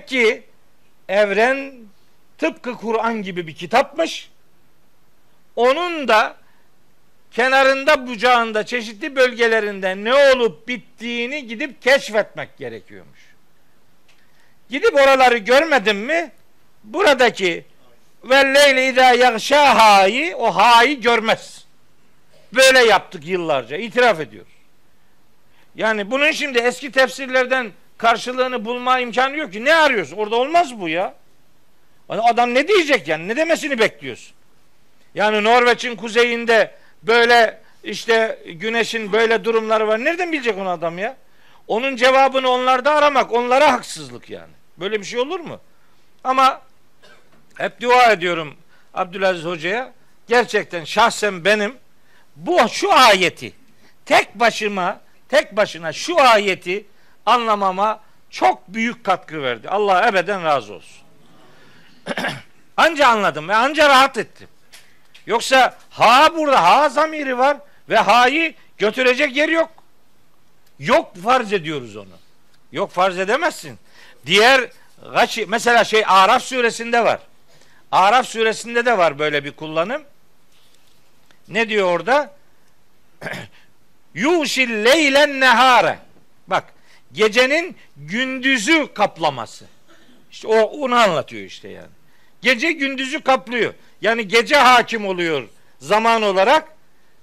ki evren tıpkı Kur'an gibi bir kitapmış. Onun da kenarında, bucağında, çeşitli bölgelerinde ne olup bittiğini gidip keşfetmek gerekiyormuş. Gidip oraları görmedin mi? Buradaki ve leyle idâ yağşâhâ'yı, o hâ'yı görmez. Böyle yaptık yıllarca. İtiraf ediyoruz. Yani bunun şimdi eski tefsirlerden karşılığını bulma imkanı yok ki. Ne arıyorsun? Orada olmaz bu ya. Adam ne diyecek yani? Ne demesini bekliyorsun? Yani Norveç'in kuzeyinde böyle işte güneşin böyle durumları var. Nereden bilecek onu adam ya? Onun cevabını onlarda aramak, onlara haksızlık yani. Böyle bir şey olur mu? Ama hep dua ediyorum Abdülaziz Hoca'ya. Gerçekten şahsen benim şu ayeti tek başına şu ayeti anlamama çok büyük katkı verdi. Allah ebeden razı olsun. Anca anladım ve anca rahat ettim. Yoksa burada ha zamiri var ve ha'yı götürecek yer yok. Yok, farz ediyoruz onu. Yok, farz edemezsin. Diğer mesela Araf suresinde var. Araf suresinde de var böyle bir kullanım. Ne diyor orada? Yuşil leylen nehare. Bak, gecenin gündüzü kaplaması. İşte onu anlatıyor işte yani. Gece gündüzü kaplıyor. Yani gece hakim oluyor zaman olarak.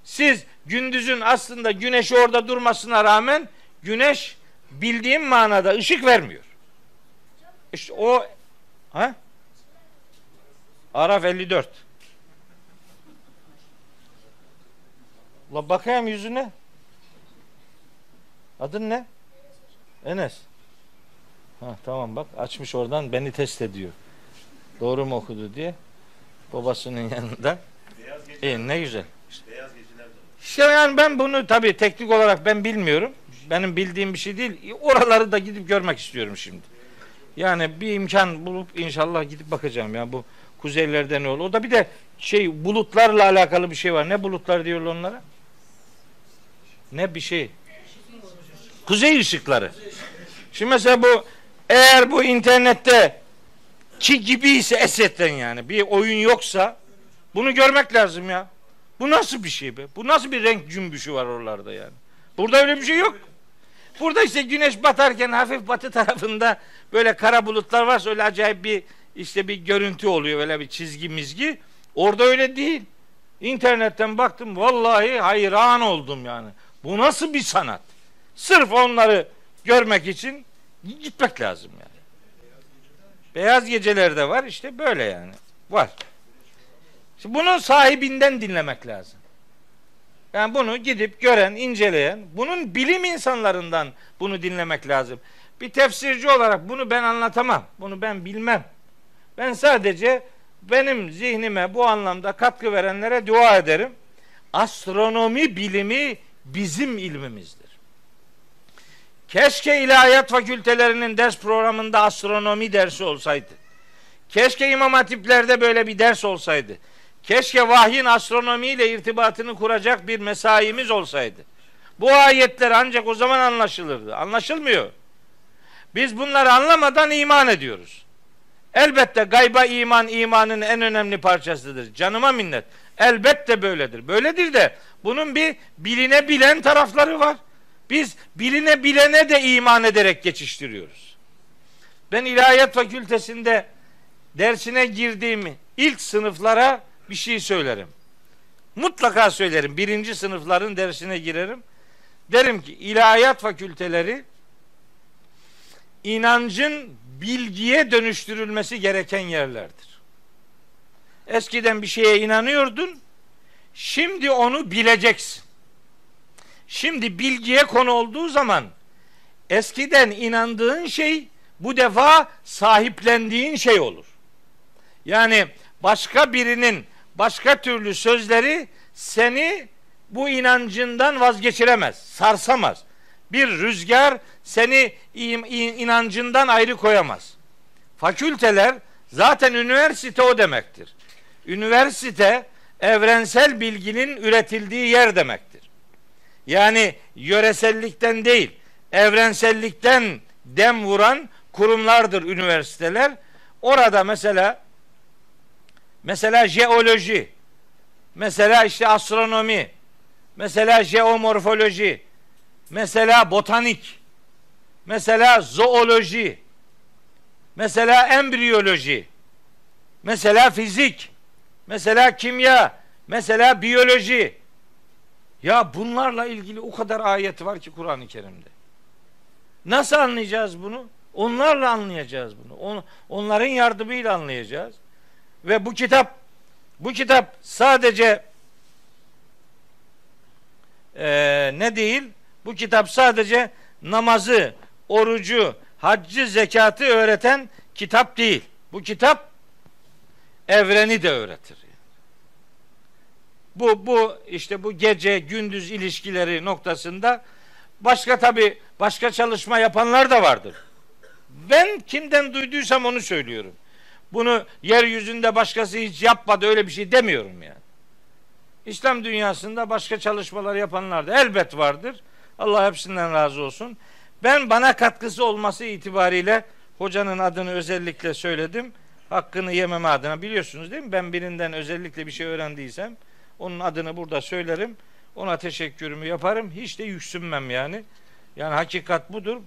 Siz gündüzün aslında güneşi orada durmasına rağmen güneş bildiğim manada ışık vermiyor. İşte o ha? Araf 54. Ulan bakayım yüzüne. Adın ne? Enes. Ha, tamam bak açmış oradan beni test ediyor. Doğru mu okudu diye. Babasının yanında. Ne güzel. İşte yani ben bunu tabii teknik olarak ben bilmiyorum. Benim bildiğim bir şey değil. Oraları da gidip görmek istiyorum şimdi. Yani bir imkan bulup inşallah gidip bakacağım. Yani bu kuzeylerde ne oldu? O da bir de şey bulutlarla alakalı bir şey var. Ne bulutlar diyorlar onlara? Ne bir şey? Kuzey ışıkları. Şimdi mesela bu eğer bu internette ki gibiyse Esed'den yani bir oyun yoksa bunu görmek lazım ya. Bu nasıl bir şey be? Bu nasıl bir renk cümbüşü var oralarda yani? Burada öyle bir şey yok. Burada işte güneş batarken hafif batı tarafında böyle kara bulutlar varsa öyle acayip bir işte bir görüntü oluyor. Böyle bir çizgi mizgi. Orada öyle değil. İnternetten baktım vallahi hayran oldum yani. Bu nasıl bir sanat? Sırf onları görmek için gitmek lazım yani. Beyaz gecelerde var işte böyle yani. Var. Şimdi bunun sahibinden dinlemek lazım. Yani bunu gidip gören, inceleyen, bunun bilim insanlarından bunu dinlemek lazım. Bir tefsirci olarak bunu ben anlatamam. Bunu ben bilmem. Ben sadece benim zihnime bu anlamda katkı verenlere dua ederim. Astronomi bilimi bizim ilmimizdir. Keşke ilahiyat fakültelerinin ders programında astronomi dersi olsaydı. Keşke imam hatiplerde böyle bir ders olsaydı. Keşke vahyin astronomiyle irtibatını kuracak bir mesaimiz olsaydı. Bu ayetler ancak o zaman anlaşılırdı. Anlaşılmıyor. Biz bunları anlamadan iman ediyoruz. Elbette gayba imanın en önemli parçasıdır. Canıma minnet. Elbette böyledir. Böyledir de bunun bir bilinebilen tarafları var. Biz bilinebilene de iman ederek geçiştiriyoruz. Ben İlahiyat Fakültesi'nde dersine girdiğim ilk sınıflara bir şey söylerim. Mutlaka söylerim. Birinci sınıfların dersine girerim. Derim ki İlahiyat Fakülteleri inancın bilgiye dönüştürülmesi gereken yerlerdir. Eskiden bir şeye inanıyordun. Şimdi onu bileceksin. Şimdi bilgiye konu olduğu zaman eskiden inandığın şey bu defa sahiplendiğin şey olur. Yani başka birinin başka türlü sözleri seni bu inancından vazgeçiremez, sarsamaz. Bir rüzgar seni inancından ayrı koyamaz. Fakülteler zaten üniversite o demektir. Üniversite evrensel bilginin üretildiği yer demektir. Yani yöresellikten değil, evrensellikten dem vuran kurumlardır üniversiteler. Orada mesela jeoloji, mesela işte astronomi, mesela jeomorfoloji, mesela botanik, mesela zooloji, mesela embriyoloji, mesela fizik, mesela kimya, mesela biyoloji. Ya bunlarla ilgili o kadar ayet var ki Kur'an-ı Kerim'de. Nasıl anlayacağız bunu? Onlarla anlayacağız bunu. Onların yardımıyla anlayacağız. Ve bu kitap sadece ne değil? Bu kitap sadece namazı, orucu, haccı, zekatı öğreten kitap değil. Bu kitap evreni de öğretir. Bu işte bu gece gündüz ilişkileri noktasında başka çalışma yapanlar da vardır. Ben kimden duyduysam onu söylüyorum. Bunu yeryüzünde başkası hiç yapmadı öyle bir şey demiyorum yani. İslam dünyasında başka çalışmalar yapanlar da elbet vardır. Allah hepsinden razı olsun. Bana katkısı olması itibariyle hocanın adını özellikle söyledim. Hakkını yememe adına biliyorsunuz değil mi? Ben birinden özellikle bir şey öğrendiysem onun adını burada söylerim. Ona teşekkürümü yaparım. Hiç de yüksünmem yani. Yani hakikat budur.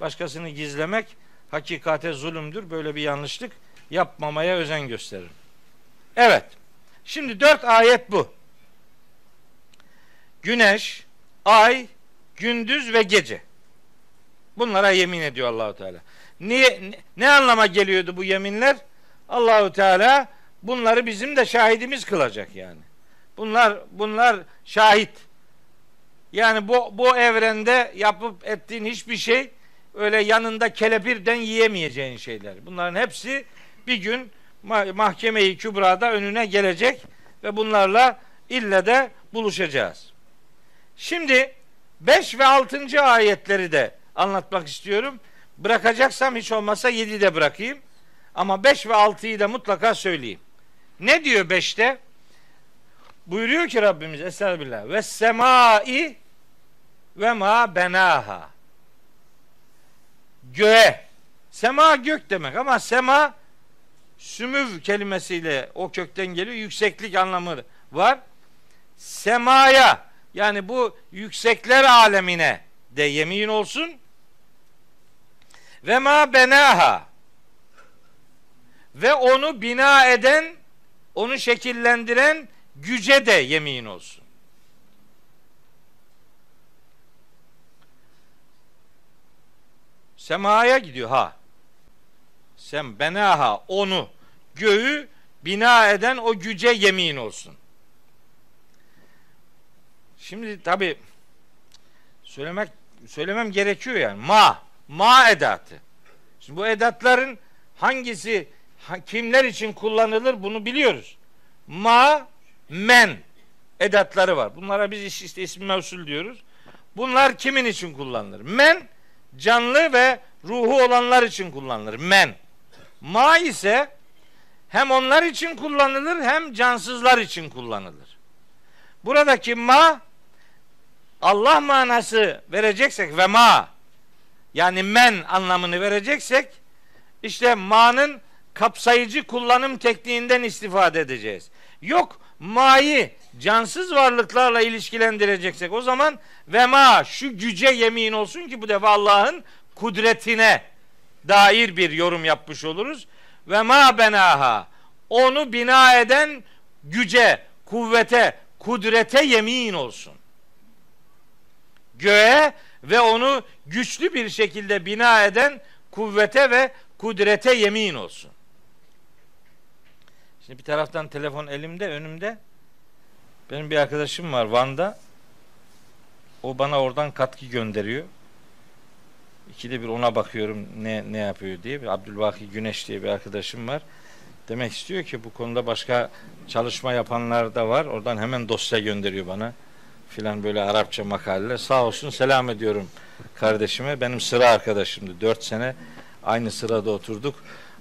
Başkasını gizlemek hakikate zulümdür. Böyle bir yanlışlık yapmamaya özen gösterir. Evet. Şimdi 4 ayet bu. Güneş, ay, gündüz ve gece. Bunlara yemin ediyor Allahu Teala. Ne anlama geliyordu bu yeminler? Allahu Teala bunları bizim de şahidimiz kılacak yani. Bunlar şahit. Yani bu evrende yapıp ettiğin hiçbir şey öyle yanında kelepirden yiyemeyeceğin şeyler. Bunların hepsi bir gün mahkeme-i kübrada önüne gelecek ve bunlarla ille de buluşacağız. Şimdi 5 ve 6. ayetleri de anlatmak istiyorum. Bırakacaksam hiç olmazsa 7'yi de bırakayım. Ama 5 ve 6'yı da mutlaka söyleyeyim. Ne diyor 5'te? Buyuruyor ki Rabbimiz Estağfirullah. Ve semai ve ma benaha. Göğe. Sema gök demek ama sema sümüv kelimesiyle o kökten geliyor. Yükseklik anlamı var. Semaya yani bu yüksekler alemine de yemin olsun. Ve ma benaha ve onu bina eden, onu şekillendiren güce de yemin olsun. Semaya gidiyor ha. Sem benaha onu göğü bina eden o güce yemin olsun. Şimdi tabi söylemem gerekiyor yani. Ma edatı. Şimdi bu edatların hangisi kimler için kullanılır bunu biliyoruz. Ma, men edatları var. Bunlara biz işte ismi mevsul diyoruz. Bunlar kimin için kullanılır? Men canlı ve ruhu olanlar için kullanılır. Men. Ma ise hem onlar için kullanılır hem cansızlar için kullanılır. Buradaki ma Allah manası vereceksek ve ma yani men anlamını vereceksek işte ma'nın kapsayıcı kullanım tekniğinden istifade edeceğiz. Yok ma'yı cansız varlıklarla ilişkilendireceksek o zaman ve ma şu güce yemin olsun ki bu defa Allah'ın kudretine dair bir yorum yapmış oluruz. Ve ma benaha onu bina eden güce, kuvvete, kudrete yemin olsun. Göğe ve onu güçlü bir şekilde bina eden kuvvete ve kudrete yemin olsun. Şimdi bir taraftan telefon elimde, önümde. Benim bir arkadaşım var Van'da. O bana oradan katkı gönderiyor. İkide bir ona bakıyorum ne yapıyor diye. Abdülbaki Güneş diye bir arkadaşım var. Demek istiyor ki bu konuda başka çalışma yapanlar da var. Oradan hemen dosya gönderiyor bana. Filan böyle Arapça makaleler. Sağ olsun selam ediyorum kardeşime. Benim sıra arkadaşımdı. 4 sene aynı sırada oturduk.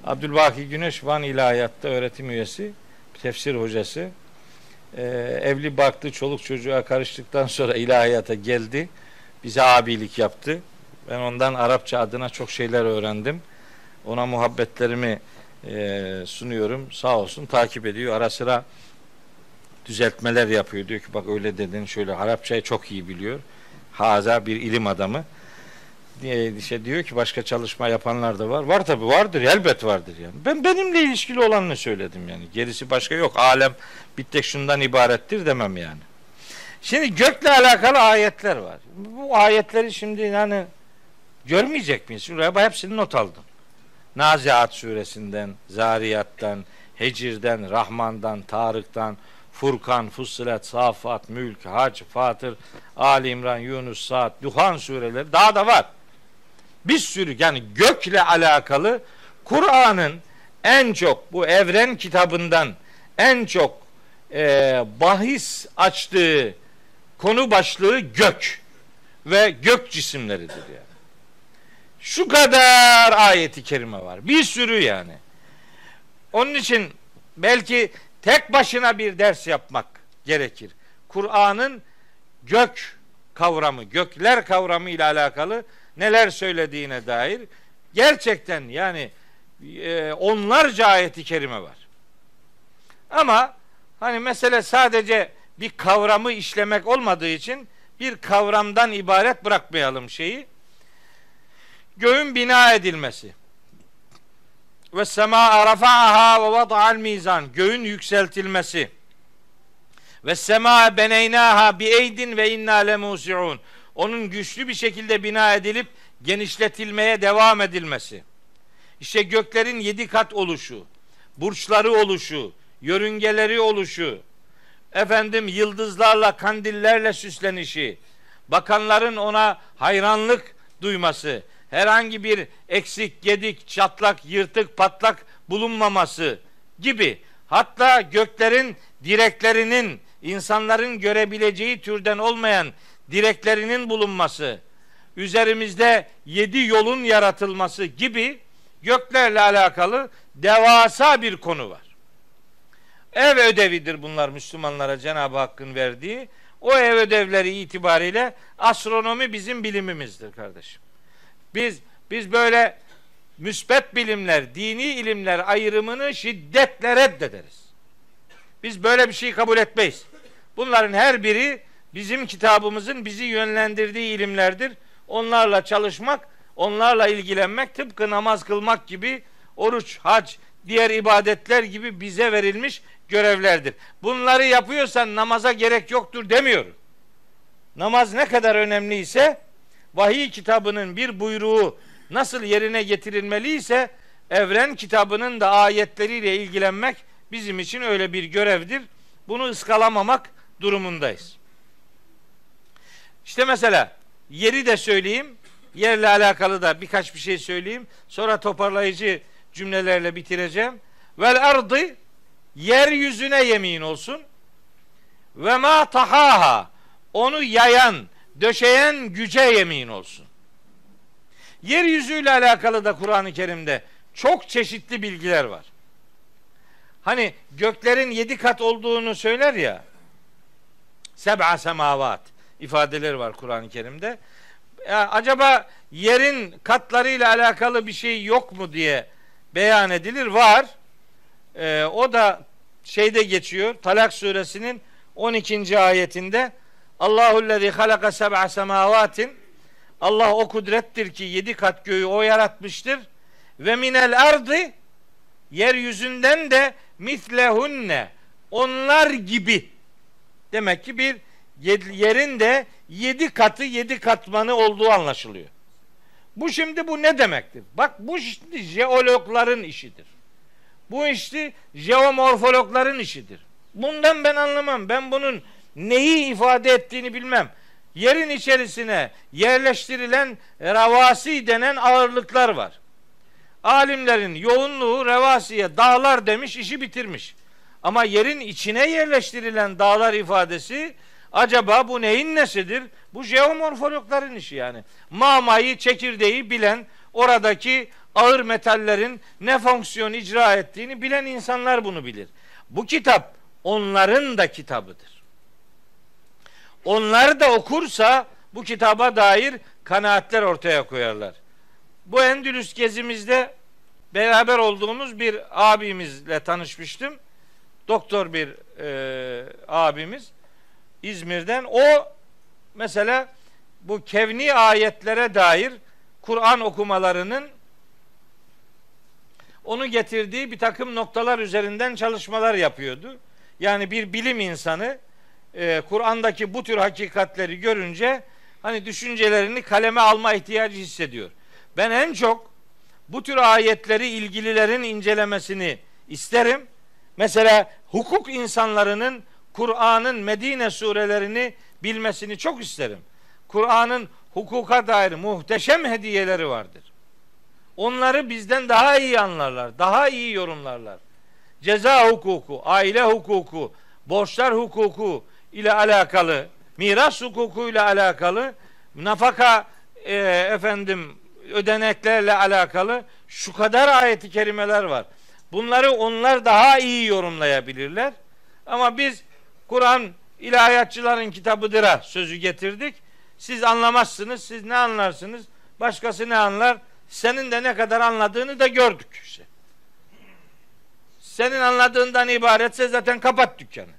Abdülbaki Güneş Van İlahiyat'ta öğretim üyesi, tefsir hocası. Evli baktı, çoluk çocuğa karıştıktan sonra ilahiyata geldi. Bize abilik yaptı. Ben ondan Arapça adına çok şeyler öğrendim. Ona muhabbetlerimi sunuyorum. Sağ olsun takip ediyor. Ara sıra düzeltmeler yapıyor. Diyor ki bak öyle dedin şöyle. Arapçayı çok iyi biliyor. Haza bir ilim adamı. Diyor ki başka çalışma yapanlar da var. Var tabii vardır. Elbet vardır yani. Ben benimle ilişkili olanını söyledim yani. Gerisi başka yok. Alem bir tek şundan ibarettir demem yani. Şimdi gökle alakalı ayetler var. Bu ayetleri şimdi yani görmeyecek miyiz? Hepsini not aldım. Naziat suresinden, Zariyat'tan, Hicr'den, Rahman'dan, Tarık'tan, Furkan, Fussilet, Safat, Mülk, Hac, Fatır, Ali İmran, Yunus, Sa'd, Duha sureleri daha da var. Bir sürü yani gökle alakalı Kur'an'ın en çok bu evren kitabından en çok bahis açtığı konu başlığı gök ve gök cisimleridir yani. Şu kadar ayeti kerime var. Bir sürü yani. Onun için belki tek başına bir ders yapmak gerekir. Kur'an'ın gök kavramı, gökler kavramı ile alakalı neler söylediğine dair gerçekten yani onlarca ayeti kerime var. Ama hani mesele sadece bir kavramı işlemek olmadığı için bir kavramdan ibaret bırakmayalım şeyi. Göğün bina edilmesi. Ve sema rafa'aha ve vada'al mizan. Göğün yükseltilmesi. Ve sema beneynaha bi eydin ve inna lemusiun. Onun güçlü bir şekilde bina edilip genişletilmeye devam edilmesi. İşte göklerin 7 kat oluşu, burçları oluşu, yörüngeleri oluşu, efendim yıldızlarla, kandillerle süslenişi, bakanların ona hayranlık duyması, herhangi bir eksik, gedik, çatlak, yırtık, patlak bulunmaması gibi, hatta göklerin direklerinin, insanların görebileceği türden olmayan direklerinin bulunması, üzerimizde 7 yolun yaratılması gibi göklerle alakalı devasa bir konu var. Ev ödevidir bunlar Müslümanlara Cenab-ı Hakk'ın verdiği. O ev ödevleri itibariyle astronomi bizim bilimimizdir kardeşim. Biz böyle müsbet bilimler, dini ilimler ayrımını şiddetle reddederiz. Biz böyle bir şeyi kabul etmeyiz. Bunların her biri bizim kitabımızın bizi yönlendirdiği ilimlerdir. Onlarla çalışmak, onlarla ilgilenmek, tıpkı namaz kılmak gibi, oruç, hac, diğer ibadetler gibi bize verilmiş görevlerdir. Bunları yapıyorsan namaza gerek yoktur demiyorum. Namaz ne kadar önemliyse, vahiy kitabının bir buyruğu nasıl yerine getirilmeliyse, evren kitabının da ayetleriyle ilgilenmek bizim için öyle bir görevdir. Bunu ıskalamamak durumundayız. İşte mesela yeri de söyleyeyim, yerle alakalı da birkaç bir şey söyleyeyim. Sonra toparlayıcı cümlelerle bitireceğim. Vel ardı, yeryüzüne yemin olsun. Ve ma tahaha, onu yayan, döşeyen güce yemin olsun. Yeryüzüyle alakalı da Kur'an-ı Kerim'de çok çeşitli bilgiler var. Hani göklerin 7 kat olduğunu söyler ya, seb'a semavat ifadeleri var Kur'an-ı Kerim'de. Acaba yerin katlarıyla alakalı bir şey yok mu diye beyan edilir. Var. O da şeyde geçiyor. Talak suresinin 12. ayetinde Allahullezî halaka seb'a semâvâtin, Allah o kudrettir ki 7 kat göğü o yaratmıştır. Ve minel ardı, yeryüzünden de mislehunne, onlar gibi. Demek ki bir yerin de 7 katı, 7 katmanı olduğu anlaşılıyor. Bu ne demektir? Bak, bu işte jeologların işidir. Bu işte jeomorfologların işidir. Bundan ben anlamam. Ben bunun neyi ifade ettiğini bilmem. Yerin içerisine yerleştirilen revasi denen ağırlıklar var. Alimlerin yoğunluğu revasiye dağlar demiş, işi bitirmiş. Ama yerin içine yerleştirilen dağlar ifadesi, acaba bu neyin nesidir? Bu jeomorfologların işi yani. Mamayı, çekirdeği bilen, oradaki ağır metallerin ne fonksiyon icra ettiğini bilen insanlar bunu bilir. Bu kitap onların da kitabıdır. Onlar da okursa bu kitaba dair kanaatler ortaya koyarlar. Bu Endülüs gezimizde beraber olduğumuz bir abimizle tanışmıştım. Doktor bir abimiz. İzmir'den. O mesela bu kevni ayetlere dair Kur'an okumalarının onu getirdiği bir takım noktalar üzerinden çalışmalar yapıyordu. Yani bir bilim insanı Kur'an'daki bu tür hakikatleri görünce hani düşüncelerini kaleme alma ihtiyacı hissediyor. Ben en çok bu tür ayetleri ilgililerin incelemesini isterim. Mesela hukuk insanlarının Kur'an'ın Medine surelerini bilmesini çok isterim. Kur'an'ın hukuka dair muhteşem hediyeleri vardır. Onları bizden daha iyi anlarlar, daha iyi yorumlarlar. Ceza hukuku, aile hukuku, borçlar hukuku ile alakalı, miras hukuku ile alakalı, nafaka ödeneklerle alakalı şu kadar ayet-i kerimeler var. Bunları onlar daha iyi yorumlayabilirler. Ama biz Kur'an ilahiyatçıların kitabıdır'a sözü getirdik. Siz anlamazsınız, siz ne anlarsınız? Başkası ne anlar? Senin de ne kadar anladığını da gördük işte. Senin anladığından ibaretse zaten kapat dükkanı.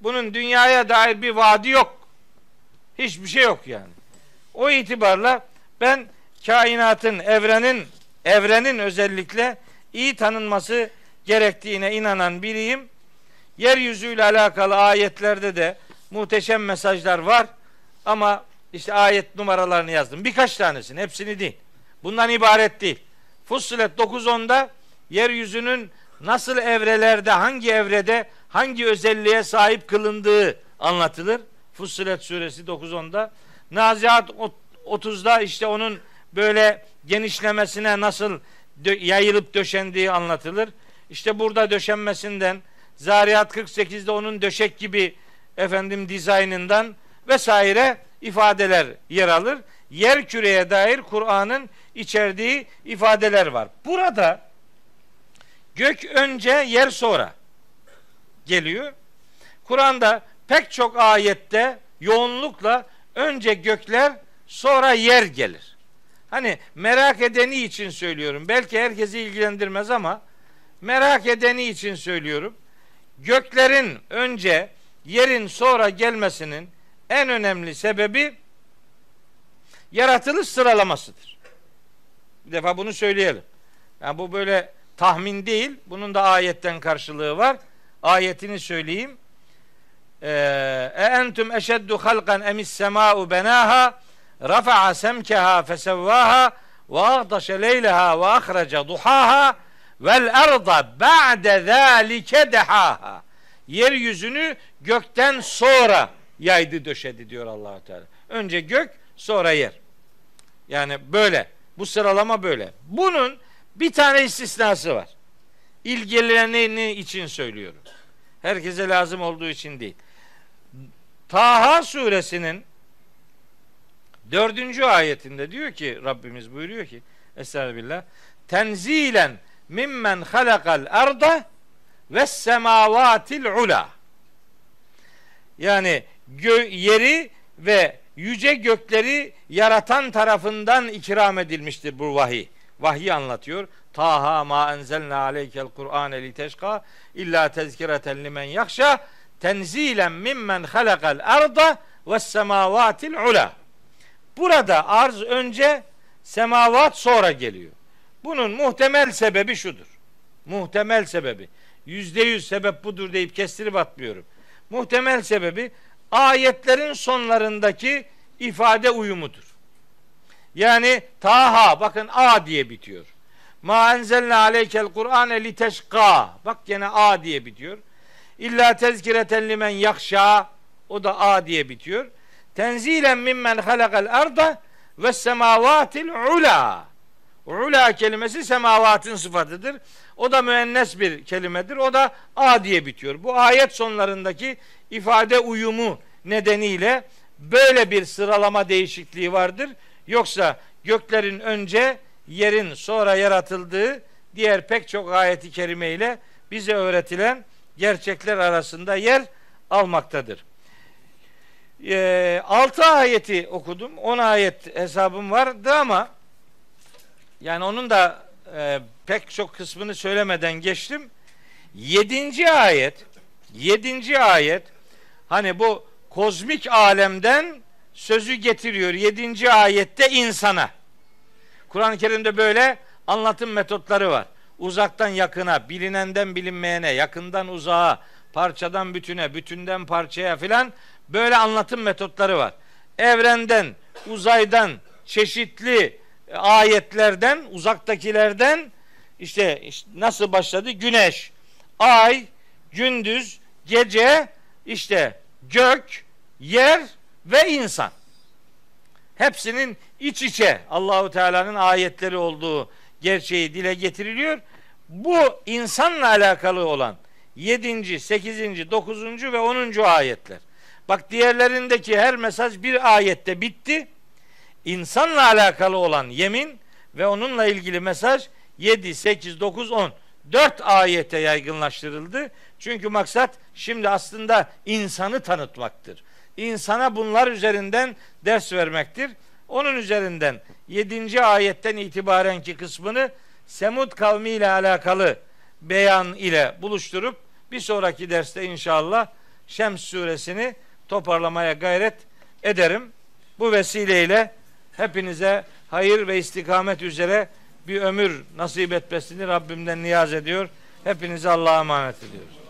Bunun dünyaya dair bir vaadi yok. Hiçbir şey yok yani. O itibarla ben kainatın, evrenin özellikle iyi tanınması gerektiğine inanan biriyim. Yeryüzüyle alakalı ayetlerde de muhteşem mesajlar var ama işte ayet numaralarını yazdım. Birkaç tanesini, hepsini değil. Bundan ibaret değil. Fussilet 9.10'da yeryüzünün nasıl evrelerde, hangi evrede, hangi özelliğe sahip kılındığı anlatılır. Fussilet suresi 9.10'da. Naziat 30'da işte onun böyle genişlemesine nasıl yayılıp döşendiği anlatılır. İşte burada döşenmesinden, Zariyat 48'de onun döşek gibi dizaynından vesaire ifadeler yer alır. Yer küreye dair Kur'an'ın içerdiği ifadeler var. Burada gök önce, yer sonra geliyor. Kur'an'da pek çok ayette yoğunlukla önce gökler, sonra yer gelir. Hani merak edeni için söylüyorum. Belki herkesi ilgilendirmez ama merak edeni için söylüyorum. Göklerin önce, yerin sonra gelmesinin en önemli sebebi yaratılış sıralamasıdır. Bir defa bunu söyleyelim. Yani bu böyle tahmin değil. Bunun da ayetten karşılığı var. Ayetini söyleyeyim. Entüm eşeddu halqan emis sema'u benaha rafa'a semkeha fesevvaha ve ahdaşe leyleha ve ahraca duhaha vel erda ba'de zâlike dehaha. Yeryüzünü gökten sonra yaydı döşedi diyor Allah-u Teala. Önce gök, sonra yer. Yani böyle. Bu sıralama böyle. Bunun bir tane istisnası var. İlgileneni için söylüyorum. Herkese lazım olduğu için değil. Taha suresinin 4. ayetinde diyor ki Rabbimiz buyuruyor ki Estağfirullah. Tenzilen mimmen halakal arda ve semavatil ula. Yani yeri ve yüce gökleri yaratan tarafından ikram edilmiştir bu vahiy. Vahyi anlatıyor. Taha ma enzelna aleykel Kur'ane li teşka illa tezkireten limen yakşa tenzilen mimmen halakal arda ve semavatil ula. Burada arz önce, semavat sonra geliyor. Bunun muhtemel sebebi şudur. Muhtemel sebebi. %100 sebep budur deyip kestirip atmıyorum. Muhtemel sebebi ayetlerin sonlarındaki ifade uyumudur. Yani Taha, bakın A diye bitiyor. Ma enzelna aleykel Kur'ane li teşka. Bak gene A diye bitiyor. İlla tezkireten limen yakşa. O da A diye bitiyor. Tenzilen mimmen halakal arda ve semavatil ula. Ula kelimesi semavatın sıfatıdır. O da müennes bir kelimedir. O da A diye bitiyor. Bu ayet sonlarındaki ifade uyumu nedeniyle böyle bir sıralama değişikliği vardır. Yoksa göklerin önce, yerin sonra yaratıldığı diğer pek çok ayeti kerimeyle bize öğretilen gerçekler arasında yer almaktadır. 6 ayeti okudum. 10 ayet hesabım vardı ama yani onun da pek çok kısmını söylemeden geçtim. 7. ayet hani bu kozmik alemden sözü getiriyor 7. ayette insana. Kur'an-ı Kerim'de böyle anlatım metotları var. Uzaktan yakına, bilinenden bilinmeyene, yakından uzağa, parçadan bütüne, bütünden parçaya filan böyle anlatım metotları var. Evrenden, uzaydan, çeşitli ayetlerden, uzaktakilerden işte nasıl başladı? Güneş, ay, gündüz, gece, işte gök, yer ve insan. Hepsinin iç içe Allahu Teala'nın ayetleri olduğu gerçeği dile getiriliyor. Bu insanla alakalı olan 7. 8. 9. ve 10. ayetler. Bak diğerlerindeki her mesaj bir ayette bitti. İnsanla alakalı olan yemin ve onunla ilgili mesaj 7, 8, 9, 10. 4 ayete yaygınlaştırıldı. Çünkü maksat şimdi aslında insanı tanıtmaktır. İnsana bunlar üzerinden ders vermektir. Onun üzerinden 7. ayetten itibarenki kısmını Semud kavmi ile alakalı beyan ile buluşturup bir sonraki derste inşallah Şems suresini toparlamaya gayret ederim. Bu vesileyle hepinize hayır ve istikamet üzere bir ömür nasip etmesini Rabbimden niyaz ediyor. Hepinizi Allah'a emanet ediyoruz.